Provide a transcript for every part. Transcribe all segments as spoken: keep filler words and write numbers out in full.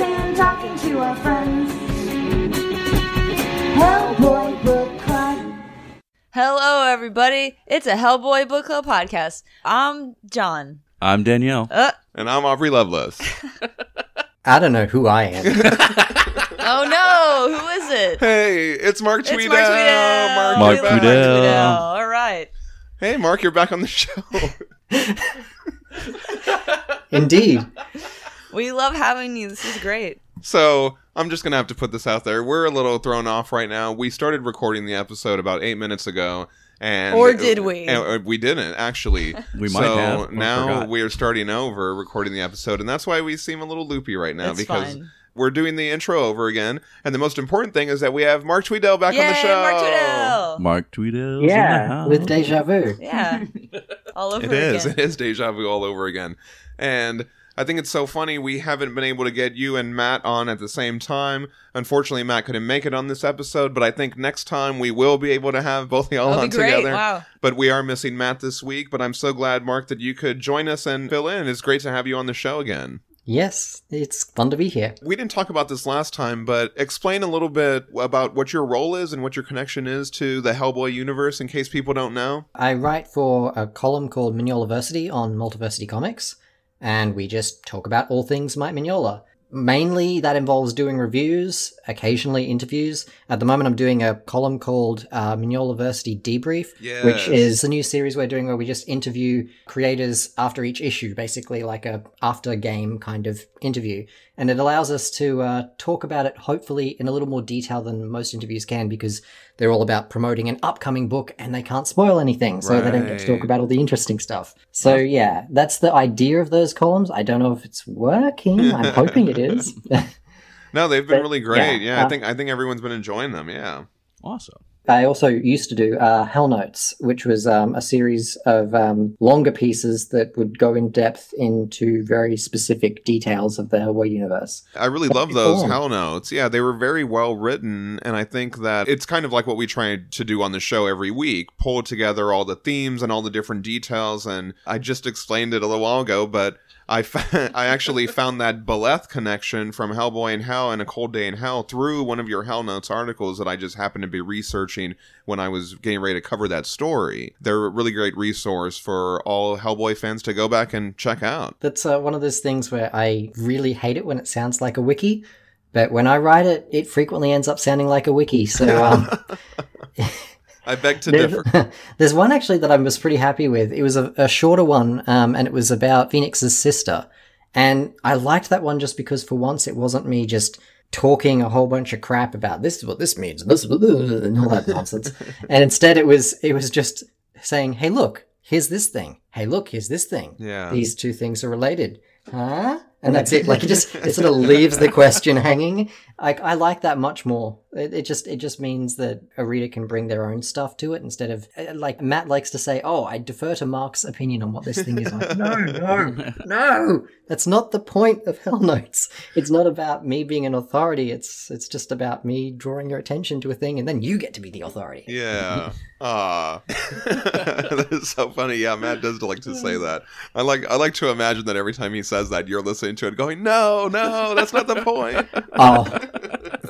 and talking to our friends. Hellboy Book Club. Hello, everybody. It's a Hellboy Book Club podcast. I'm John. I'm Danielle. Uh, and I'm Aubrey Lovelace. I don't know who I am. Oh, no. Who is it? Hey, it's Mark Tweedale. It's Mark Tweedale. Mark, Mark Tweedale. Tweedale. All right. Hey, Mark, you're back on the show. Indeed. We love having you. This is great. So I'm just going to have to put this out there. We're a little thrown off right now. We started recording the episode about eight minutes ago. And or did we? And we didn't, actually. We might so have. So now we are starting over recording the episode. And that's why we seem a little loopy right now. It's because fine. We're doing the intro over again. And the most important thing is that we have Mark Tweedale back Yay, on the show. Mark Tweedale. Mark Tweedale. Yeah, with deja vu. Yeah. All over it again. It is. It is deja vu all over again. And I think it's so funny we haven't been able to get you and Matt on at the same time. Unfortunately, Matt couldn't make it on this episode, but I think next time we will be able to have both of y'all That'll on together. Wow. But we are missing Matt this week, but I'm so glad, Mark, that you could join us and fill in. It's great to have you on the show again. Yes, it's fun to be here. We didn't talk about this last time, but explain a little bit about what your role is and what your connection is to the Hellboy universe in case people don't know. I write for a column called Mignolaversity on Multiversity Comics, and we just talk about all things Mike Mignola. Mainly that involves doing reviews, occasionally interviews. At the moment I'm doing a column called uh, Mignolaversity Debrief, yes. which is the new series we're doing where we just interview creators after each issue, basically like a after-game kind of interview. And it allows us to uh, talk about it hopefully in a little more detail than most interviews can because they're all about promoting an upcoming book and they can't spoil anything, so right. they don't get to talk about all the interesting stuff. So yeah, that's the idea of those columns. I don't know if it's working. I'm hoping it is. No, they've been but, really great. Yeah, yeah uh, I think I think everyone's been enjoying them. Yeah. Awesome. I also used to do uh, Hell Notes, which was um, a series of um, longer pieces that would go in depth into very specific details of the Hellboy universe. I really love those cool. Hell Notes. Yeah, they were very well written, and I think that it's kind of like what we try to do on the show every week, pull together all the themes and all the different details, and I just explained it a little while ago, but I, fa- I actually found that Beleth connection from Hellboy in Hell and A Cold Day in Hell through one of your Hell Notes articles that I just happened to be researching when I was getting ready to cover that story. They're a really great resource for all Hellboy fans to go back and check out. That's uh, one of those things where I really hate it when it sounds like a wiki, but when I write it, it frequently ends up sounding like a wiki. So um I beg to differ. There's, there's one actually that I was pretty happy with. It was a, a shorter one, um, and it was about Phoenix's sister. And I liked that one just because for once it wasn't me just talking a whole bunch of crap about this is what this means and this and all that nonsense. And instead it was it was just saying, hey, look, here's this thing. Hey, look, here's this thing. Yeah. These two things are related. Huh? And that's it. Like it just it sort of leaves the question hanging. I, I like that much more. It, it just it just means that a reader can bring their own stuff to it instead of like Matt likes to say, "Oh, I defer to Mark's opinion on what this thing is." Like, no, no, no. That's not the point of Hell Notes. It's not about me being an authority. It's it's just about me drawing your attention to a thing, and then you get to be the authority. Yeah. Ah, that is so funny. Yeah, Matt does like to say that. I like I like to imagine that every time he says that, you're listening to it going, no, no, that's not the point. Oh,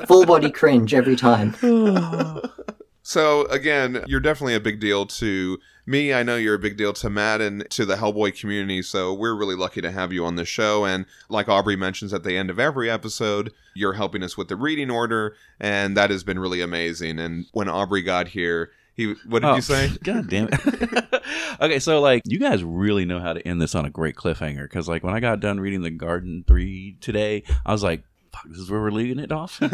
full body cringe every time. So again, you're definitely a big deal to me. I know you're a big deal to Matt and to the Hellboy community. So we're really lucky to have you on the show. And like Aubrey mentions at the end of every episode, you're helping us with the reading order. And that has been really amazing. And when Aubrey got here, he, what did oh, you say? God damn it. Okay, so like you guys really know how to end this on a great cliffhanger because like when I got done reading the Garden Three today, I was like, fuck, this is where we're leaving it off. God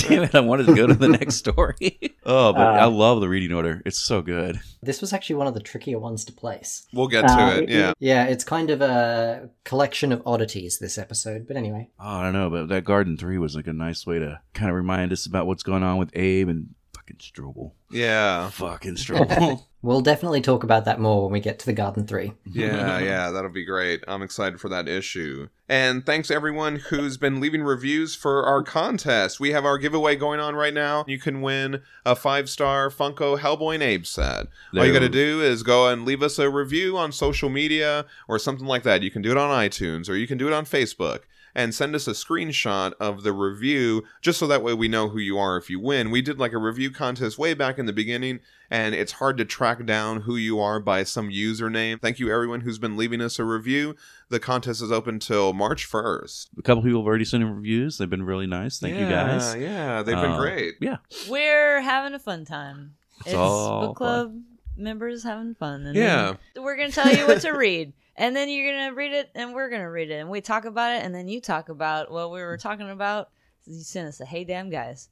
damn it, I wanted to go to the next story. Oh, but uh, I love the reading order. It's so good. This was actually one of the trickier ones to place. We'll get to uh, it, yeah. Yeah, it's kind of a collection of oddities, this episode, but anyway. Oh, I don't know, but that Garden Three was like a nice way to kind of remind us about what's going on with Abe and fucking Struble. Yeah. Fucking Struble. We'll definitely talk about that more when we get to the Garden Three. Yeah, yeah, that'll be great. I'm excited for that issue. And thanks to everyone who's been leaving reviews for our contest. We have our giveaway going on right now. You can win a five-star Funko Hellboy and Abe set. All you got to do is go and leave us a review on social media or something like that. You can do it on iTunes or you can do it on Facebook. and send us a screenshot of the review, just so that way we know who you are if you win. We did like a review contest way back in the beginning, and it's hard to track down who you are by some username. Thank you, everyone who's been leaving us a review. The contest is open till March first. A couple people have already sent in reviews. They've been really nice. Thank yeah, you, guys. Yeah, they've uh, been great. Yeah. We're having a fun time. It's, it's book club fun. Members having fun. And yeah. We're going to tell you what to read. And then you're going to read it, and we're going to read it. And we talk about it, and then you talk about what we were talking about. You sent us a hey damn guys.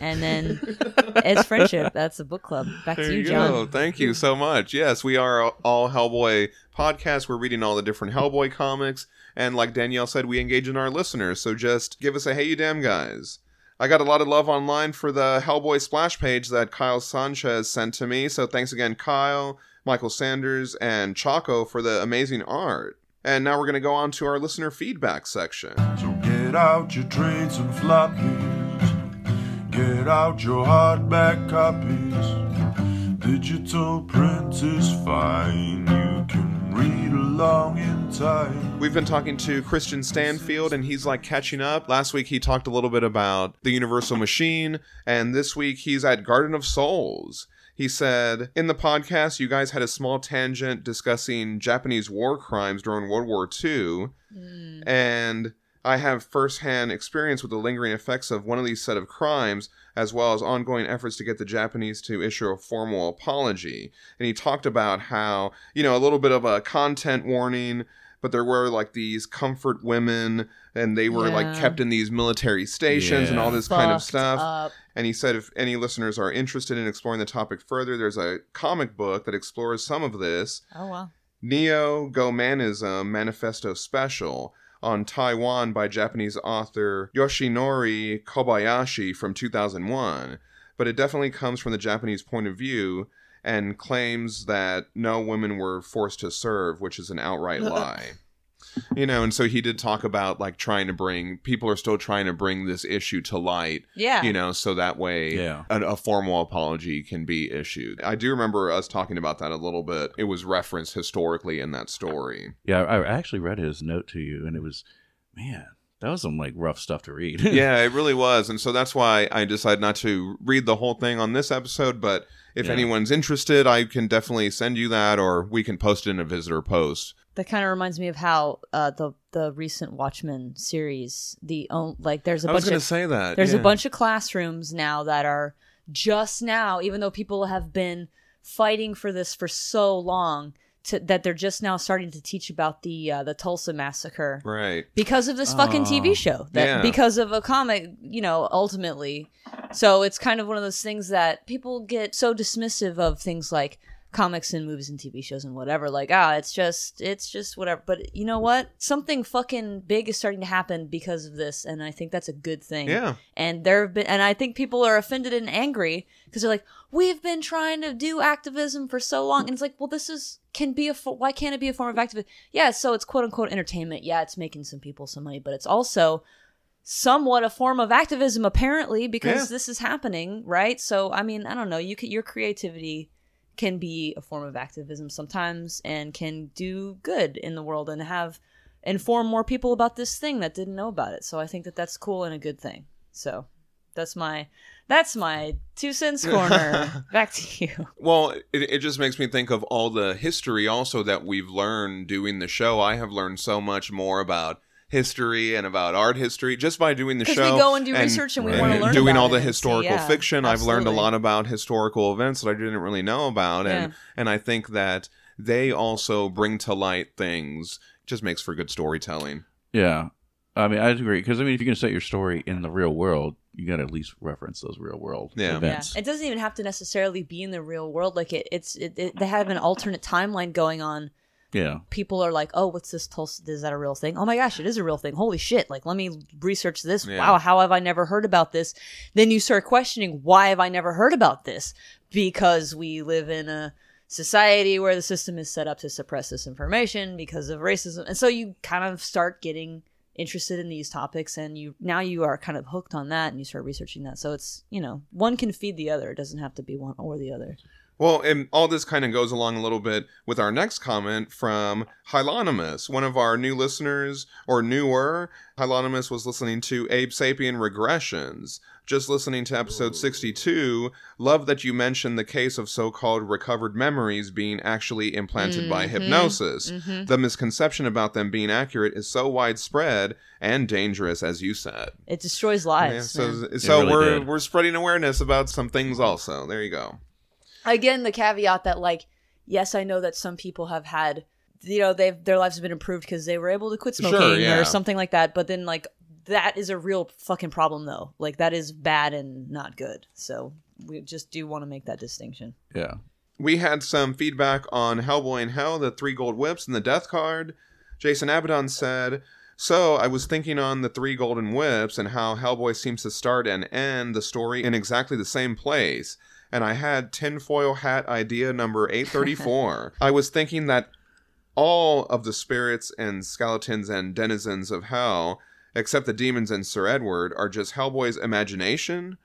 And then it's friendship. That's the book club. Back there to you, you John. Go. Thank you so much. Yes, we are all Hellboy podcasts. We're reading all the different Hellboy comics. And like Danielle said, we engage in our listeners. So just give us a hey you damn guys. I got a lot of love online for the Hellboy splash page that Kyle Sanchez sent to me. So thanks again, Kyle, Michael Sanders, and Choco for the amazing art. And now we're going to go on to our listener feedback section. So get out your trades and floppies. Get out your hardback copies. Digital print is fine. You can read along in time. We've been talking to Christian Stanfield, and he's like catching up. Last week he talked a little bit about the Universal Machine, and this week he's at Garden of Souls. He said, in the podcast, you guys had a small tangent discussing Japanese war crimes during World War Two. Mm. And I have firsthand experience with the lingering effects of one of these set of crimes, as well as ongoing efforts to get the Japanese to issue a formal apology. And he talked about how, you know, a little bit of a content warning, but there were like these comfort women, and they were yeah. like kept in these military stations yeah. and all this Fucked kind of stuff. Up. And he said if any listeners are interested in exploring the topic further, there's a comic book that explores some of this. Oh, wow. Neo-Gomanism Manifesto Special on Taiwan by Japanese author Yoshinori Kobayashi from two thousand one. But it definitely comes from the Japanese point of view and claims that no women were forced to serve, which is an outright lie. You know, and so he did talk about like trying to bring people are still trying to bring this issue to light. Yeah. You know, so that way yeah. a, a formal apology can be issued. I do remember us talking about that a little bit. It was referenced historically in that story. Yeah, I actually read his note to you, and it was, man, that was some like rough stuff to read. Yeah, it really was. And so that's why I decided not to read the whole thing on this episode, but if yeah. anyone's interested, I can definitely send you that, or we can post it in a visitor post. That kind of reminds me of how uh, the the recent Watchmen series, the um, like there's a I bunch was gonna of say that. There's yeah. a bunch of classrooms now that are just now, even though people have been fighting for this for so long, to, that they're just now starting to teach about the uh, the Tulsa massacre, right? Because of this fucking oh, T V show, that yeah. because of a comic, you know, ultimately. So it's kind of one of those things that people get so dismissive of things like comics and movies and T V shows and whatever, like, ah, it's just, it's just whatever. But you know what? Something fucking big is starting to happen because of this, and I think that's a good thing. Yeah. And there have been, and I think people are offended and angry because they're like, we've been trying to do activism for so long, and it's like, well, this is can be a fo- why can't it be a form of activism? Yeah. So it's quote unquote entertainment. Yeah, it's making some people some money, but it's also somewhat a form of activism apparently because yeah. this is happening, right? So I mean, I don't know. You can your creativity can be a form of activism sometimes and can do good in the world and have inform more people about this thing that didn't know about it. So I think that that's cool and a good thing. So that's my that's my two cents corner. Back to you. Well, it, it just makes me think of all the history also that we've learned doing the show. I have learned so much more about history and about art history just by doing the show. Because we go and do and, research and we right. want to learn doing about all the historical yeah, fiction. Absolutely. I've learned a lot about historical events that I didn't really know about. Yeah. And, and I think that they also bring to light things. It just makes for good storytelling. Yeah. I mean, I agree. Because, I mean, if you're going to set your story in the real world, you got to at least reference those real world yeah. events. Yeah. It doesn't even have to necessarily be in the real world. Like, it, it's it, it, they have an alternate timeline going on. Yeah. People are like, oh, what's this Tulsa? Is that a real thing? Oh my gosh, it is a real thing. Holy shit. Like, let me research this. Yeah. Wow, how have I never heard about this? Then you start questioning, why have I never heard about this? Because we live in a society where the system is set up to suppress this information because of racism. And so you kind of start getting interested in these topics, and you now you are kind of hooked on that, and you start researching that. So it's, you know, one can feed the other. It doesn't have to be one or the other. Well, and all this kind of goes along a little bit with our next comment from Hylonomus, one of our new listeners, or newer. Hylonomus was listening to Abe Sapien Regressions, just listening to episode sixty-two. Love that you mentioned the case of so-called recovered memories being actually implanted mm-hmm. by hypnosis. Mm-hmm. The misconception about them being accurate is so widespread and dangerous, as you said. It destroys lives. Yeah, so so really we're did. we're spreading awareness about some things also. There you go. Again, the caveat that, like, yes, I know that some people have had, you know, they've their lives have been improved because they were able to quit smoking sure, yeah. or something like that. But then, like, that is a real fucking problem, though. Like, that is bad and not good. So we just do want to make that distinction. Yeah. We had some feedback on Hellboy in Hell, the Three Gold Whips, and the Death Card. Jason Abaddon said, so I was thinking on the Three Golden Whips and how Hellboy seems to start and end the story in exactly the same place. And I had tinfoil hat idea number eight thirty-four. I was thinking that all of the spirits and skeletons and denizens of hell, except the demons and Sir Edward, are just Hellboy's imagination.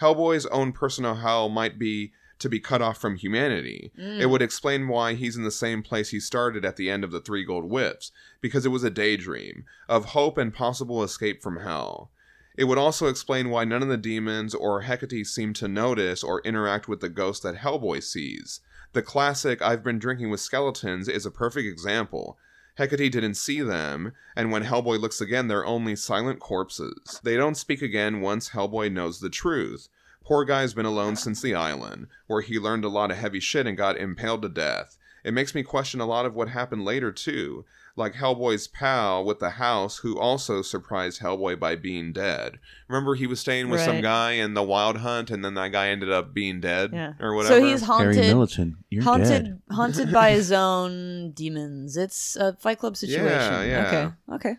Hellboy's own personal hell might be to be cut off from humanity. Mm. It would explain why he's in the same place he started at the end of the Three Gold Whips, because it was a daydream of hope and possible escape from hell. It would also explain why none of the demons or Hecate seem to notice or interact with the ghost that Hellboy sees. The classic I've been drinking with skeletons is a perfect example. Hecate didn't see them, and when Hellboy looks again, they're only silent corpses. They don't speak again once Hellboy knows the truth. Poor guy's been alone since the island, where he learned a lot of heavy shit and got impaled to death. It makes me question a lot of what happened later, too. Like Hellboy's pal with the house, who also surprised Hellboy by being dead. Remember, he was staying with right. some guy in the Wild Hunt, and then that guy ended up being dead yeah. or whatever. So he's haunted, Harry Milliton, you're haunted, dead. haunted by his own demons. It's a Fight Club situation. Yeah, yeah. Okay, okay.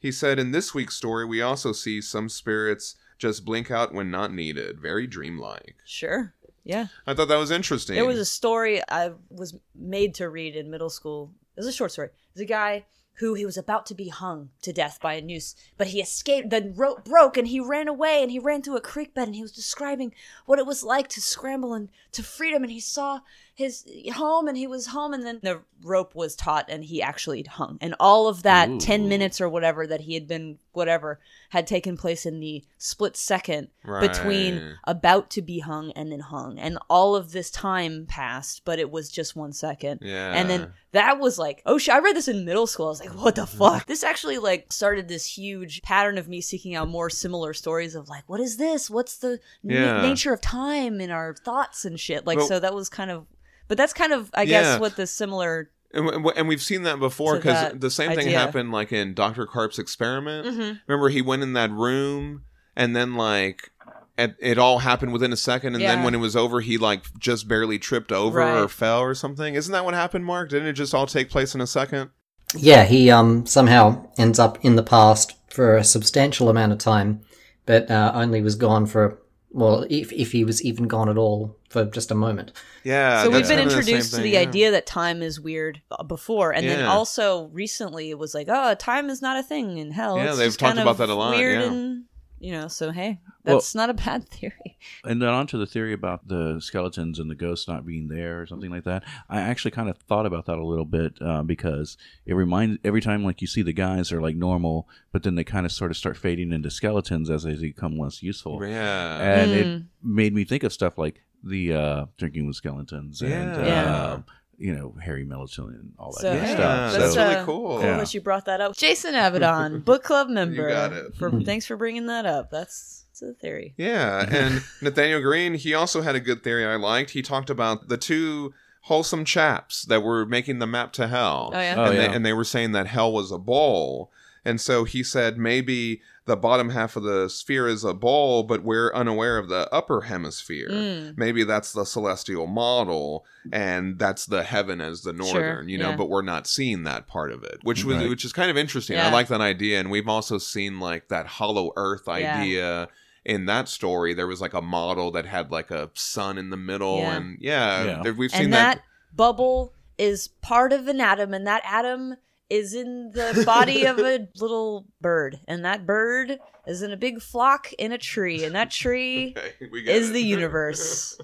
He said, in this week's story, we also see some spirits just blink out when not needed. Very dreamlike. Sure. Yeah. I thought that was interesting. It was a story I was made to read in middle school. It was a short story. It was a guy who he was about to be hung to death by a noose, but he escaped. The rope broke and he ran away and he ran through a creek bed, and he was describing what it was like to scramble and to freedom. And he saw his home and he was home, and then the rope was taut and he actually hung. And all of that Ooh. ten minutes or whatever that he had been, whatever, had taken place in the split second right. between about to be hung and then hung. And all of this time passed, but it was just one second. Yeah. And then that was like, oh shit, I read this in middle school. I was like, what the fuck? This actually like started this huge pattern of me seeking out more similar stories of like, what is this? What's the yeah. n- nature of time in our thoughts and shit? Like, well, so that was kind of... But that's kind of, I yeah. guess, what the similar... And, and we've seen that before, because the same idea. thing happened, like, in Doctor Karp's experiment. Mm-hmm. Remember, he went in that room, and then, like, it, it all happened within a second, and yeah. then when it was over, he, like, just barely tripped over right. or fell or something. Isn't that what happened, Mark? Didn't it just all take place in a second? Yeah, he um somehow ends up in the past for a substantial amount of time, but uh, only was gone for... Well, if if he was even gone at all for just a moment. Yeah. So we've been introduced the thing, to the yeah. idea that time is weird before. And yeah. then also recently it was like, oh, time is not a thing in hell. Yeah, it's they've talked about that a lot. Weird yeah. and, you know, so hey, that's well, not a bad theory. And then on to the theory about the skeletons and the ghosts not being there or something like that. I actually kind of thought about that a little bit uh, because it reminds, every time like you see the guys are like normal, but then they kind of sort of start fading into skeletons as they become less useful. Yeah. And mm. it made me think of stuff like the uh, drinking with skeletons yeah. and... Uh, yeah. you know, Harry Melton and all that so, good yeah, stuff. That's so, really cool. Cool yeah. that you brought that up. Jason Abaddon, book club member. You got it. For, thanks for bringing that up. That's, that's a theory. Yeah, and Nathaniel Green, he also had a good theory I liked. He talked about the two wholesome chaps that were making the map to hell. Oh, yeah. Oh, and, yeah. They, and they were saying that hell was a bowl. And so he said maybe the bottom half of the sphere is a bowl, but we're unaware of the upper hemisphere. Mm. Maybe that's the celestial model, and that's the heaven as the northern, sure, you know, yeah. but we're not seeing that part of it, which was right. which is kind of interesting. Yeah. I like that idea, and we've also seen like that hollow earth idea. Yeah. In that story, there was like a model that had like a sun in the middle, yeah. and yeah, yeah, we've seen and that. And that bubble is part of an atom, and that atom... is in the body of a little bird, and that bird is in a big flock in a tree, and that tree okay, is it. the universe.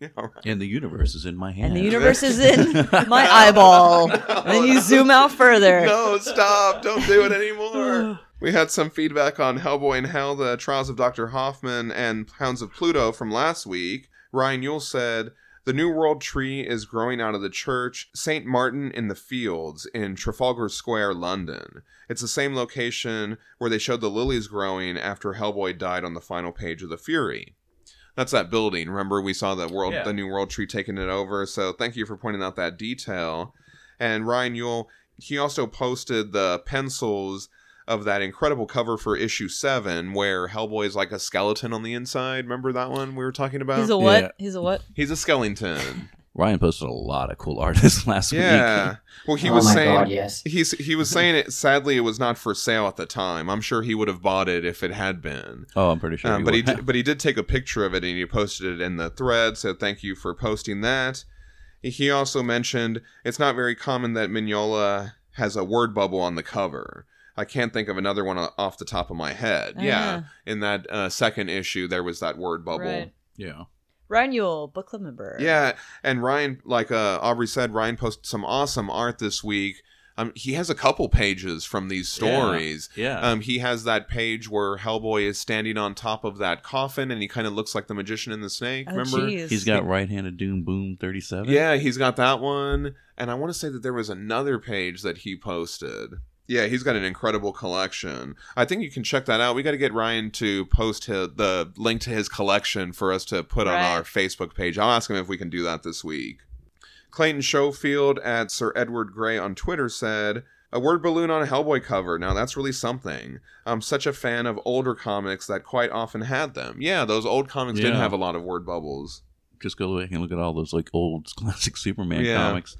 Yeah, all right. And the universe is in my hand. And the universe is in my eyeball. No, and then you no. zoom out further. No, stop. Don't do it anymore. We had some feedback on Hellboy in Hell, The Trials of Doctor Hoffman, and Hounds of Pluto from last week. Ryan Yule said, the New World tree is growing out of the church, Saint Martin in the Fields in Trafalgar Square, London. It's the same location where they showed the lilies growing after Hellboy died on the final page of The Fury. That's that building. Remember, we saw the world, yeah. the New World tree taking it over. So thank you for pointing out that detail. And Ryan Yule, he also posted the pencils of that incredible cover for issue seven where Hellboy is like a skeleton on the inside. Remember that one we were talking about? He's a what? Yeah. He's a what? He's a skeleton. Ryan posted a lot of cool art this last yeah. week. Yeah. Well, he oh was my saying God, yes. he's he was saying it sadly it was not for sale at the time. I'm sure he would have bought it if it had been. Oh, I'm pretty sure. Um, he but would. he did, but he did take a picture of it and he posted it in the thread, so thank you for posting that. He also mentioned it's not very common that Mignola has a word bubble on the cover. I can't think of another one off the top of my head. Uh-huh. Yeah. In that uh, second issue, there was that word bubble. Right. Yeah. Ryan Yule, book club member. Yeah. And Ryan, like uh, Aubrey said, Ryan posted some awesome art this week. Um, he has a couple pages from these stories. Yeah. yeah. Um, he has that page where Hellboy is standing on top of that coffin and he kind of looks like the Magician and the Snake. Oh, remember? Geez. He's got right-handed Doom Boom thirty-seven. Yeah, he's got that one. And I want to say that there was another page that he posted. Yeah, he's got an incredible collection. I think you can check that out. We got to get Ryan to post his, the link to his collection for us to put right. on our Facebook page. I'll ask him if we can do that this week. Clayton Schofield at Sir Edward Grey on Twitter said, a word balloon on a Hellboy cover. Now, that's really something. I'm such a fan of older comics that quite often had them. Yeah, those old comics yeah. didn't have a lot of word bubbles. Just go back and look at all those like old classic Superman yeah. comics.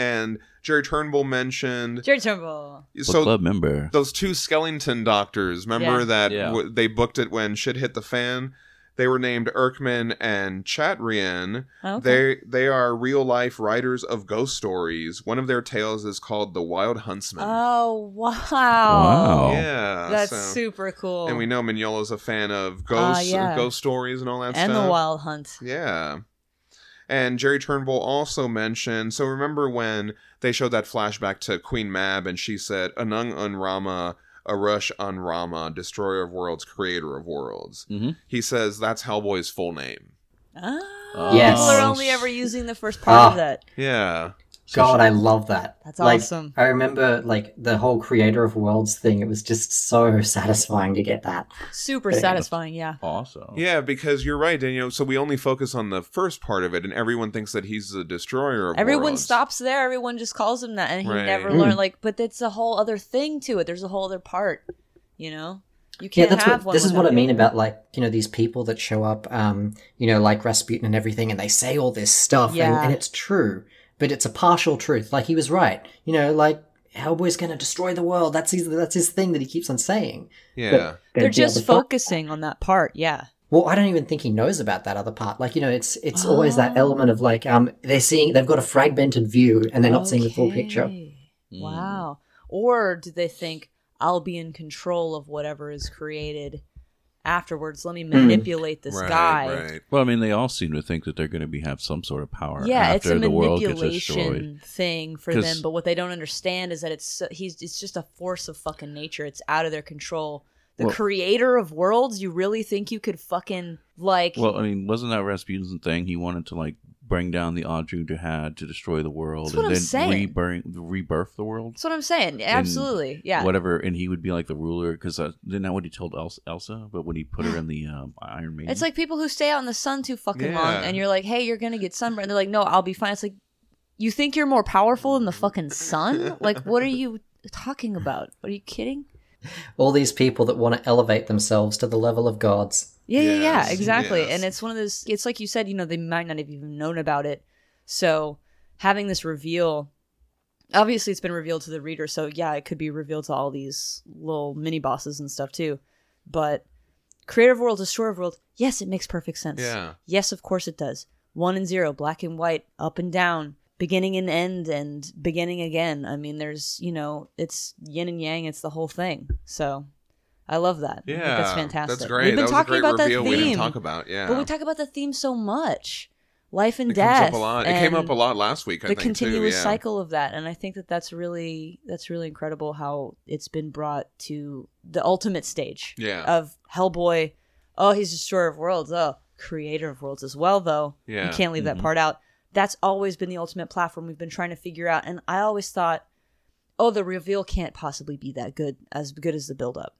And Jerry Turnbull mentioned... Jerry Turnbull. So club member. Those two Skellington doctors, remember yeah. that yeah. W- they booked it when shit hit the fan? They were named Erkman and Chatrian. Oh, okay. They they are real-life writers of ghost stories. One of their tales is called The Wild Huntsman. Oh, wow. Wow. Yeah. That's so super cool. And we know Mignola's a fan of ghosts, uh, yeah. ghost stories and all that and stuff. And The Wild Hunt. Yeah. And Jerry Turnbull also mentioned, so remember when they showed that flashback to Queen Mab and she said, Anung Unrama, Arush Unrama, destroyer of worlds, creator of worlds. Mm-hmm. He says that's Hellboy's full name. Ah, oh. Yes. People are only ever using the first part ah. of that. Yeah. God, I love that. That's like, awesome. I remember like the whole creator of worlds thing. It was just so satisfying to get that. Super but satisfying, yeah. Awesome. Yeah, because you're right, and you know, so we only focus on the first part of it, and everyone thinks that he's the destroyer of everyone worlds. Everyone stops there. Everyone just calls him that, and he right. never mm. learned. Like, but it's a whole other thing to it. There's a whole other part, you know? You can't yeah, that's have what, one this is what I mean about, like, you know, these people that show up, um, you know, like Rasputin and everything, and they say all this stuff, yeah. and, and it's true. But it's a partial truth. Like, he was right. You know, like, Hellboy's going to destroy the world. That's his, that's his thing that he keeps on saying. Yeah. But they're just focusing part. on that part, yeah. Well, I don't even think he knows about that other part. Like, you know, it's it's oh. always that element of, like, um, they're seeing, they've got a fragmented view and they're not okay. seeing the full picture. Wow. Mm. Or do they think, I'll be in control of whatever is created afterwards, let me manipulate mm. this right, guy. Right. Well, I mean, they all seem to think that they're going to be have some sort of power. Yeah, after it's a the manipulation thing for them. But what they don't understand is that it's he's it's just a force of fucking nature. It's out of their control. The well, creator of worlds. You really think you could fucking like? Well, I mean, wasn't that Rasputin's thing? He wanted to like bring down the Andru Dehad to destroy the world and I'm then rebirth, rebirth the world. That's what I'm saying. Absolutely. And yeah. Whatever. And he would be like the ruler because uh, isn't that what he told Elsa, Elsa? But when he put her in the um, Iron Maiden. It's like people who stay out in the sun too fucking yeah. long and you're like, hey, you're going to get sunburned. And they're like, no, I'll be fine. It's like, you think you're more powerful than the fucking sun? Like, what are you talking about? What are you kidding? All these people that want to elevate themselves to the level of gods. Yeah, yes, yeah, yeah, exactly. Yes. And it's one of those, it's like you said, you know, they might not have even known about it. So having this reveal, obviously it's been revealed to the reader. So yeah, it could be revealed to all these little mini bosses and stuff too. But creator of world, destroyer of world, yes, it makes perfect sense. Yeah. Yes, of course it does. One and zero, black and white, up and down, beginning and end and beginning again. I mean, there's, you know, it's yin and yang. It's the whole thing. So I love that. Yeah, I think that's fantastic. That's great. We've been that talking was a great about that theme. We didn't talk about, yeah. But we talk about the theme so much. life and it death. Comes up a lot. It came up a lot last week. I the think, continuous too, yeah. cycle of that, and I think that that's really that's really incredible how it's been brought to the ultimate stage. Yeah. Of Hellboy. Oh, he's destroyer of worlds. Oh, creator of worlds as well, though. Yeah. You can't leave mm-hmm. that part out. That's always been the ultimate platform we've been trying to figure out, and I always thought, oh, the reveal can't possibly be that good, as good as the build-up.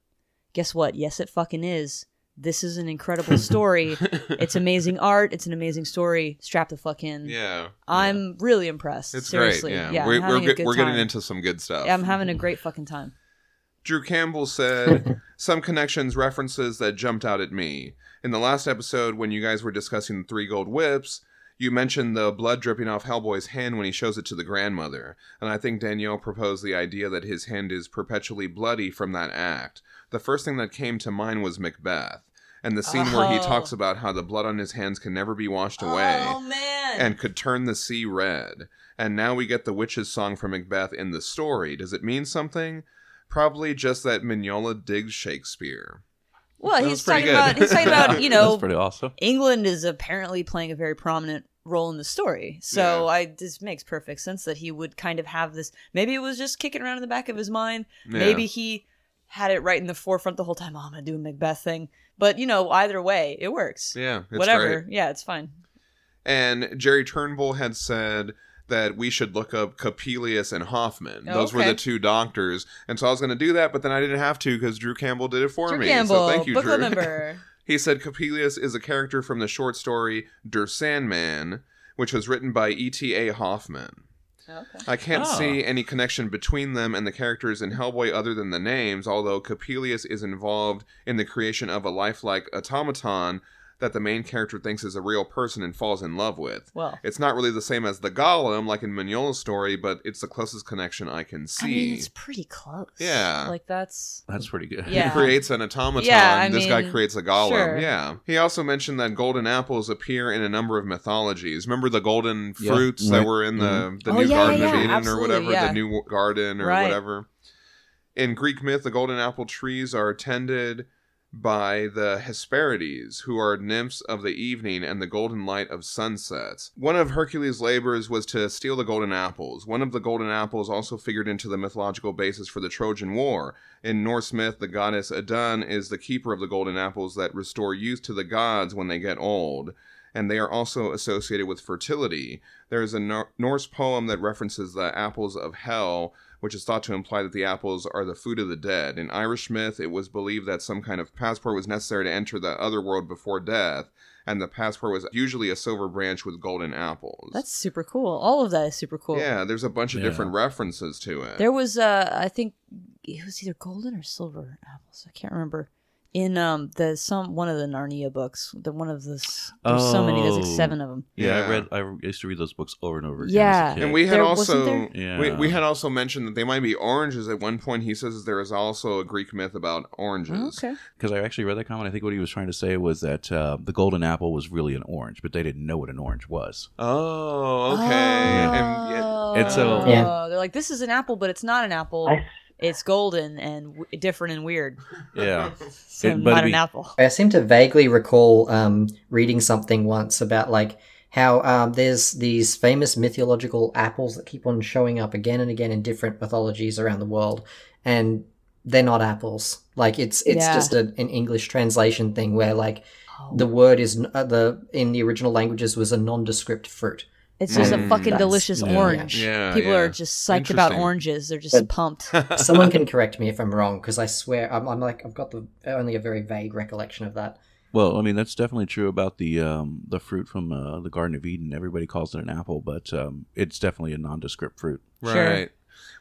Guess what? Yes, it fucking is. This is an incredible story. It's amazing art. It's an amazing story. Strap the fuck in. Yeah. I'm yeah. really impressed. It's Seriously. great. Yeah. yeah we're we're, get, we're getting into some good stuff. Yeah, I'm having a great fucking time. Drew Campbell said, some connections, references that jumped out at me. In the last episode, when you guys were discussing the Three Gold Whips, you mentioned the blood dripping off Hellboy's hand when he shows it to the grandmother, and I think Danielle proposed the idea that his hand is perpetually bloody from that act. The first thing that came to mind was Macbeth, and the scene oh. where he talks about how the blood on his hands can never be washed away oh, man. and could turn the sea red. And now we get the witch's song from Macbeth in the story. Does it mean something? Probably just that Mignola digs Shakespeare. Well, he's talking good. about he's talking about you know awesome. England is apparently playing a very prominent role in the story, so yeah. I this makes perfect sense that he would kind of have this. Maybe it was just kicking around in the back of his mind. Yeah. Maybe he had it right in the forefront the whole time. Oh, I'm gonna do a Macbeth thing, but you know, either way, it works. Yeah, it's whatever. Great. Yeah, it's fine. And Jerry Turnbull had said that we should look up Coppelius and Hoffman. Oh, Those okay. were the two doctors. And so I was going to do that, but then I didn't have to because Drew Campbell did it for Drew me. Campbell, so thank you, book Drew. Club member. He said Coppelius is a character from the short story Der Sandman, which was written by E T A Hoffman. Okay. I can't oh. see any connection between them and the characters in Hellboy other than the names, although Coppelius is involved in the creation of a lifelike automaton that the main character thinks is a real person and falls in love with. Well, it's not really the same as the Golem, like in Mignola's story, but it's the closest connection I can see. I mean, it's pretty close. Yeah. Like, that's... That's pretty good. Yeah. He creates an automaton. Yeah, I this mean, guy creates a Golem. Sure. Yeah. He also mentioned that golden apples appear in a number of mythologies. Remember the golden yeah. fruits right. that were in mm-hmm. the, the oh, New yeah, Garden yeah, of Eden absolutely, or whatever? Yeah. The New Garden or right. whatever. In Greek myth, the golden apple trees are tended by the Hesperides, who are nymphs of the evening and the golden light of sunsets. One of Hercules' labors was to steal the golden apples. One of the golden apples also figured into the mythological basis for the Trojan War. In Norse myth, the goddess Idun is the keeper of the golden apples that restore youth to the gods when they get old, and they are also associated with fertility. There is a Nor- Norse poem that references the apples of hell, which is thought to imply that the apples are the food of the dead. In Irish myth, it was believed that some kind of passport was necessary to enter the other world before death, and the passport was usually a silver branch with golden apples. That's super cool. All of that is super cool. Yeah, there's a bunch of yeah. different references to it. There was, uh, I think, it was either golden or silver apples. I can't remember. In um the some one of the Narnia books, the one of this, there's oh, so many, there's like seven of them. Yeah, yeah, I read. I used to read those books over and over again. Yeah, and we had there, also yeah. we we had also mentioned that they might be oranges. At one point, he says there is also a Greek myth about oranges. Oh, okay, because I actually read that comment. I think what he was trying to say was that uh, the golden apple was really an orange, but they didn't know what an orange was. Oh, okay. Oh, and, yeah. and so yeah. they're like, this is an apple, but it's not an apple. I- It's golden and w- different and weird. Yeah. So it, not an be- apple. I seem to vaguely recall um, reading something once about like how um, there's these famous mythological apples that keep on showing up again and again in different mythologies around the world. And they're not apples. Like it's it's yeah. just a, an English translation thing where like oh. the word is uh, the in the original languages was a nondescript fruit. It's just mm, a fucking delicious yeah, orange. Yeah, People yeah. are just psyched about oranges. They're just but pumped. Someone can correct me if I'm wrong, because I swear I'm, I'm like I've got the only a very vague recollection of that. Well, I mean that's definitely true about the um, the fruit from uh, the Garden of Eden. Everybody calls it an apple, but um, it's definitely a nondescript fruit. Right. Sure.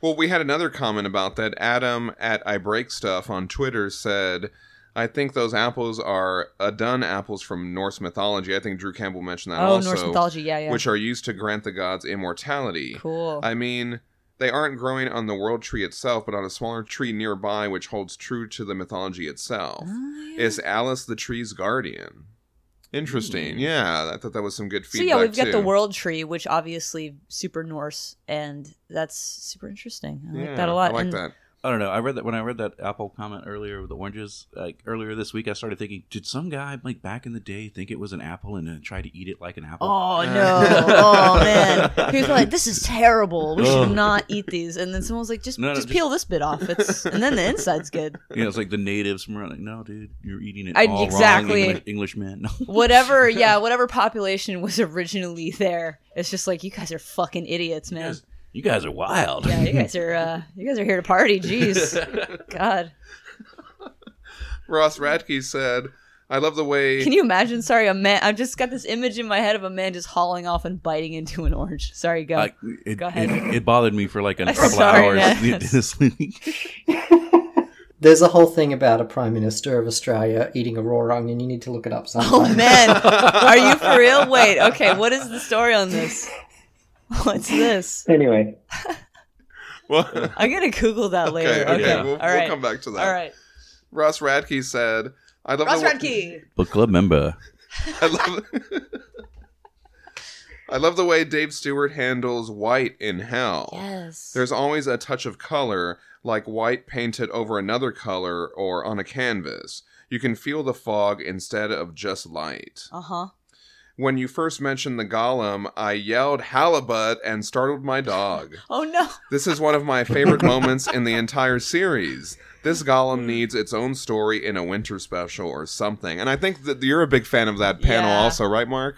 Well, we had another comment about that. Adam at I Break Stuff on Twitter said, I think those apples are Idun apples from Norse mythology. I think Drew Campbell mentioned that oh, also. Oh, Norse mythology, yeah, yeah. Which are used to grant the gods immortality. Cool. I mean, they aren't growing on the world tree itself, but on a smaller tree nearby, which holds true to the mythology itself. Oh, yeah. Is Alice the tree's guardian? Interesting. Mm. Yeah, I thought that was some good feedback, too. So, yeah, we've got too. the world tree, which obviously super Norse, and that's super interesting. I yeah, like that a lot. I like and that. I don't know. I read that when I read that Apple comment earlier with the oranges, like earlier this week, I started thinking, did some guy like back in the day think it was an apple and then try to eat it like an apple? Oh, no. Oh, man. He was like, this is terrible. We should not eat these. And then someone was like, just, no, no, just, just peel this bit off. It's And then the inside's good. Yeah, it's like the natives from around, like, no, dude, you're eating it I, all exactly. wrong, English, Englishman. Whatever, yeah, whatever population was originally there, it's just like, you guys are fucking idiots, man. Yes. You guys are wild. Yeah, you guys are uh, you guys are here to party. Jeez. God. Ross Radke said, I love the way... Can you imagine? Sorry, a man. I've just got this image in my head of a man just hauling off and biting into an orange. Sorry, go. Uh, it, go ahead. It, it bothered me for like a couple sorry, hours man. This week. There's a whole thing about a Prime Minister of Australia eating a raw onion. You need to look it up sometime. Oh, man. Are you for real? Wait, okay. What is the story on this? What's this? Anyway. Well, I'm going to Google that later. Okay, okay. Yeah. We'll, right. we'll come back to that. All right. Ross Radke said, I love Ross the Radke! Way- Book club member. I love I love the way Dave Stewart handles white in Hell. Yes. There's always a touch of color, like white painted over another color or on a canvas. You can feel the fog instead of just light. Uh-huh. When you first mentioned the golem, I yelled Halibut and startled my dog. Oh, no. This is one of my favorite moments in the entire series. This golem needs its own story in a winter special or something. And I think that you're a big fan of that panel yeah. also, right, Mark?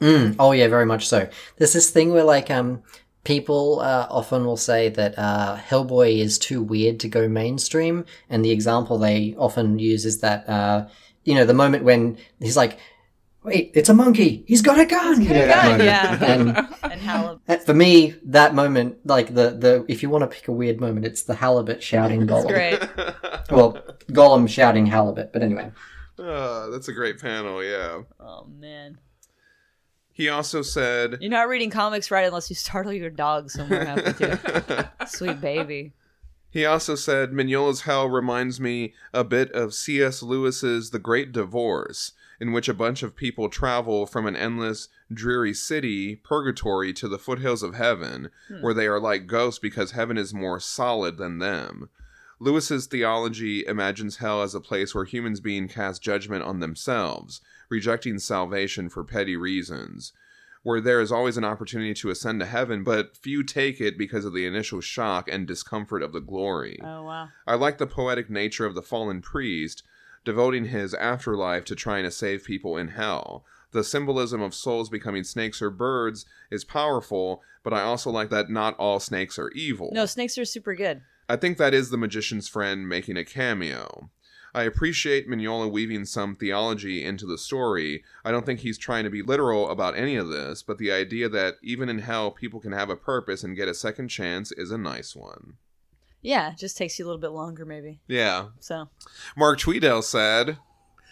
Mm. Oh, yeah, very much so. There's this thing where, like, um, people uh, often will say that uh, Hellboy is too weird to go mainstream. And the example they often use is that, uh, you know, the moment when he's like, wait, it's a monkey. He's got a gun. He's got a gun. Yeah. And, and Halibut. For me, that moment, like the, the if you want to pick a weird moment, it's the Halibut shouting Golem. That's great. Well, Golem shouting Halibut, but anyway. Uh, that's a great panel, yeah. Oh, man. He also said... You're not reading comics right unless you startle your dog somewhere happy to. Sweet baby. He also said, Mignola's Hell reminds me a bit of C S Lewis's The Great Divorce, in which a bunch of people travel from an endless, dreary city, purgatory, to the foothills of heaven, hmm. where they are like ghosts because heaven is more solid than them. Lewis's theology imagines hell as a place where humans being cast judgment on themselves, rejecting salvation for petty reasons, where there is always an opportunity to ascend to heaven, but few take it because of the initial shock and discomfort of the glory. Oh, wow. I like the poetic nature of the fallen priest, devoting his afterlife to trying to save people in hell. The symbolism of souls becoming snakes or birds is powerful, but I also like that not all snakes are evil. No, snakes are super good. I think that is the magician's friend making a cameo. I appreciate Mignola weaving some theology into the story. I don't think he's trying to be literal about any of this, but the idea that even in hell, people can have a purpose and get a second chance is a nice one. Yeah, it just takes you a little bit longer, maybe. Yeah. So, Mark Tweedale said,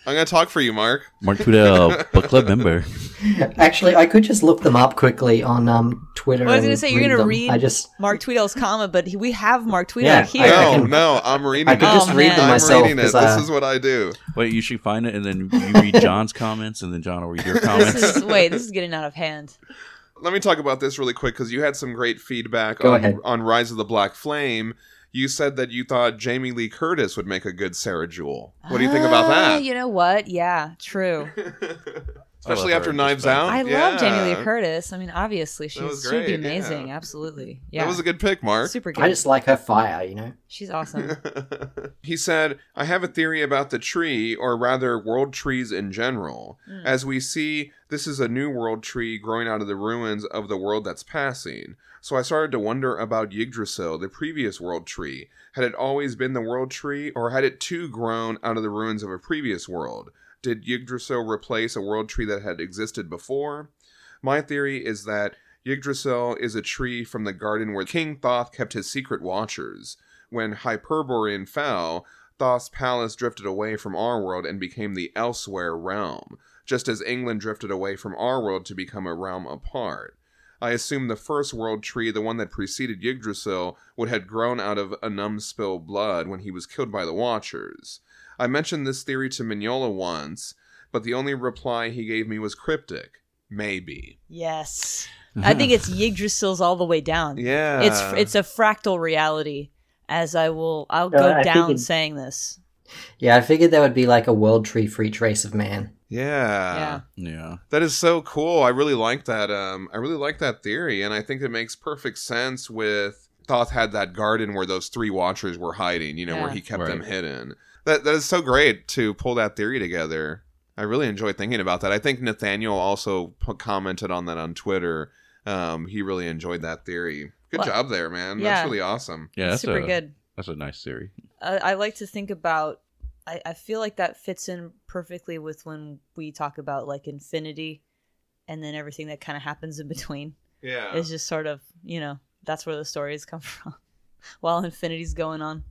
I'm going to talk for you, Mark. Mark Tweedale, book club member. Actually, I could just look them up quickly on um, Twitter. Well, I was going to say, you're going to read I just... Mark Tweedale's comment, but he, we have Mark Tweedale yeah, here. No, I can... no, I'm reading it. I could just oh, read them myself. I'm reading it. Uh... This is what I do. Wait, you should find it, and then you read John's comments, and then John will read your comments. This is, wait, this is getting out of hand. Let me talk about this really quick, because you had some great feedback on, on Rise of the Black Flame. You said that you thought Jamie Lee Curtis would make a good Sarah Jewell. What do you uh, think about that? You know what? Yeah, true. Especially after Knives Out. I yeah. love Jamie Lee Curtis. I mean, obviously, she would be amazing. Yeah. Absolutely. Yeah. That was a good pick, Mark. Super good. I just like her fire, you know? She's awesome. He said, I have a theory about the tree, or rather, world trees in general. Mm. As we see, this is a new world tree growing out of the ruins of the world that's passing. So I started to wonder about Yggdrasil, the previous world tree. Had it always been the world tree, or had it too grown out of the ruins of a previous world? Did Yggdrasil replace a world tree that had existed before? My theory is that Yggdrasil is a tree from the garden where King Thoth kept his secret watchers. When Hyperborean fell, Thoth's palace drifted away from our world and became the Elsewhere realm, just as England drifted away from our world to become a realm apart. I assume the first world tree, the one that preceded Yggdrasil, would have grown out of Anum's spilled blood when he was killed by the Watchers. I mentioned this theory to Mignola once, but the only reply he gave me was cryptic. Maybe. Yes. I think it's Yggdrasil's all the way down. Yeah. It's it's a fractal reality. as I will, I'll go uh, down figured, saying this. Yeah, I figured that would be like a world tree for each race of man. Yeah. yeah, yeah, that is so cool. I really like that. Um, I really like that theory, and I think it makes perfect sense with Thoth had that garden where those three Watchers were hiding. You know, yeah. where he kept right. them hidden. That that is so great to pull that theory together. I really enjoy thinking about that. I think Nathaniel also p- commented on that on Twitter. Um, he really enjoyed that theory. Good well, job there, man. Yeah. That's really awesome. Yeah, that's super a, good. That's a nice theory. I, I like to think about. I, I feel like that fits in perfectly with when we talk about like infinity, and then everything that kind of happens in between. Yeah, it's just sort of you know that's where the stories come from, while infinity's going on.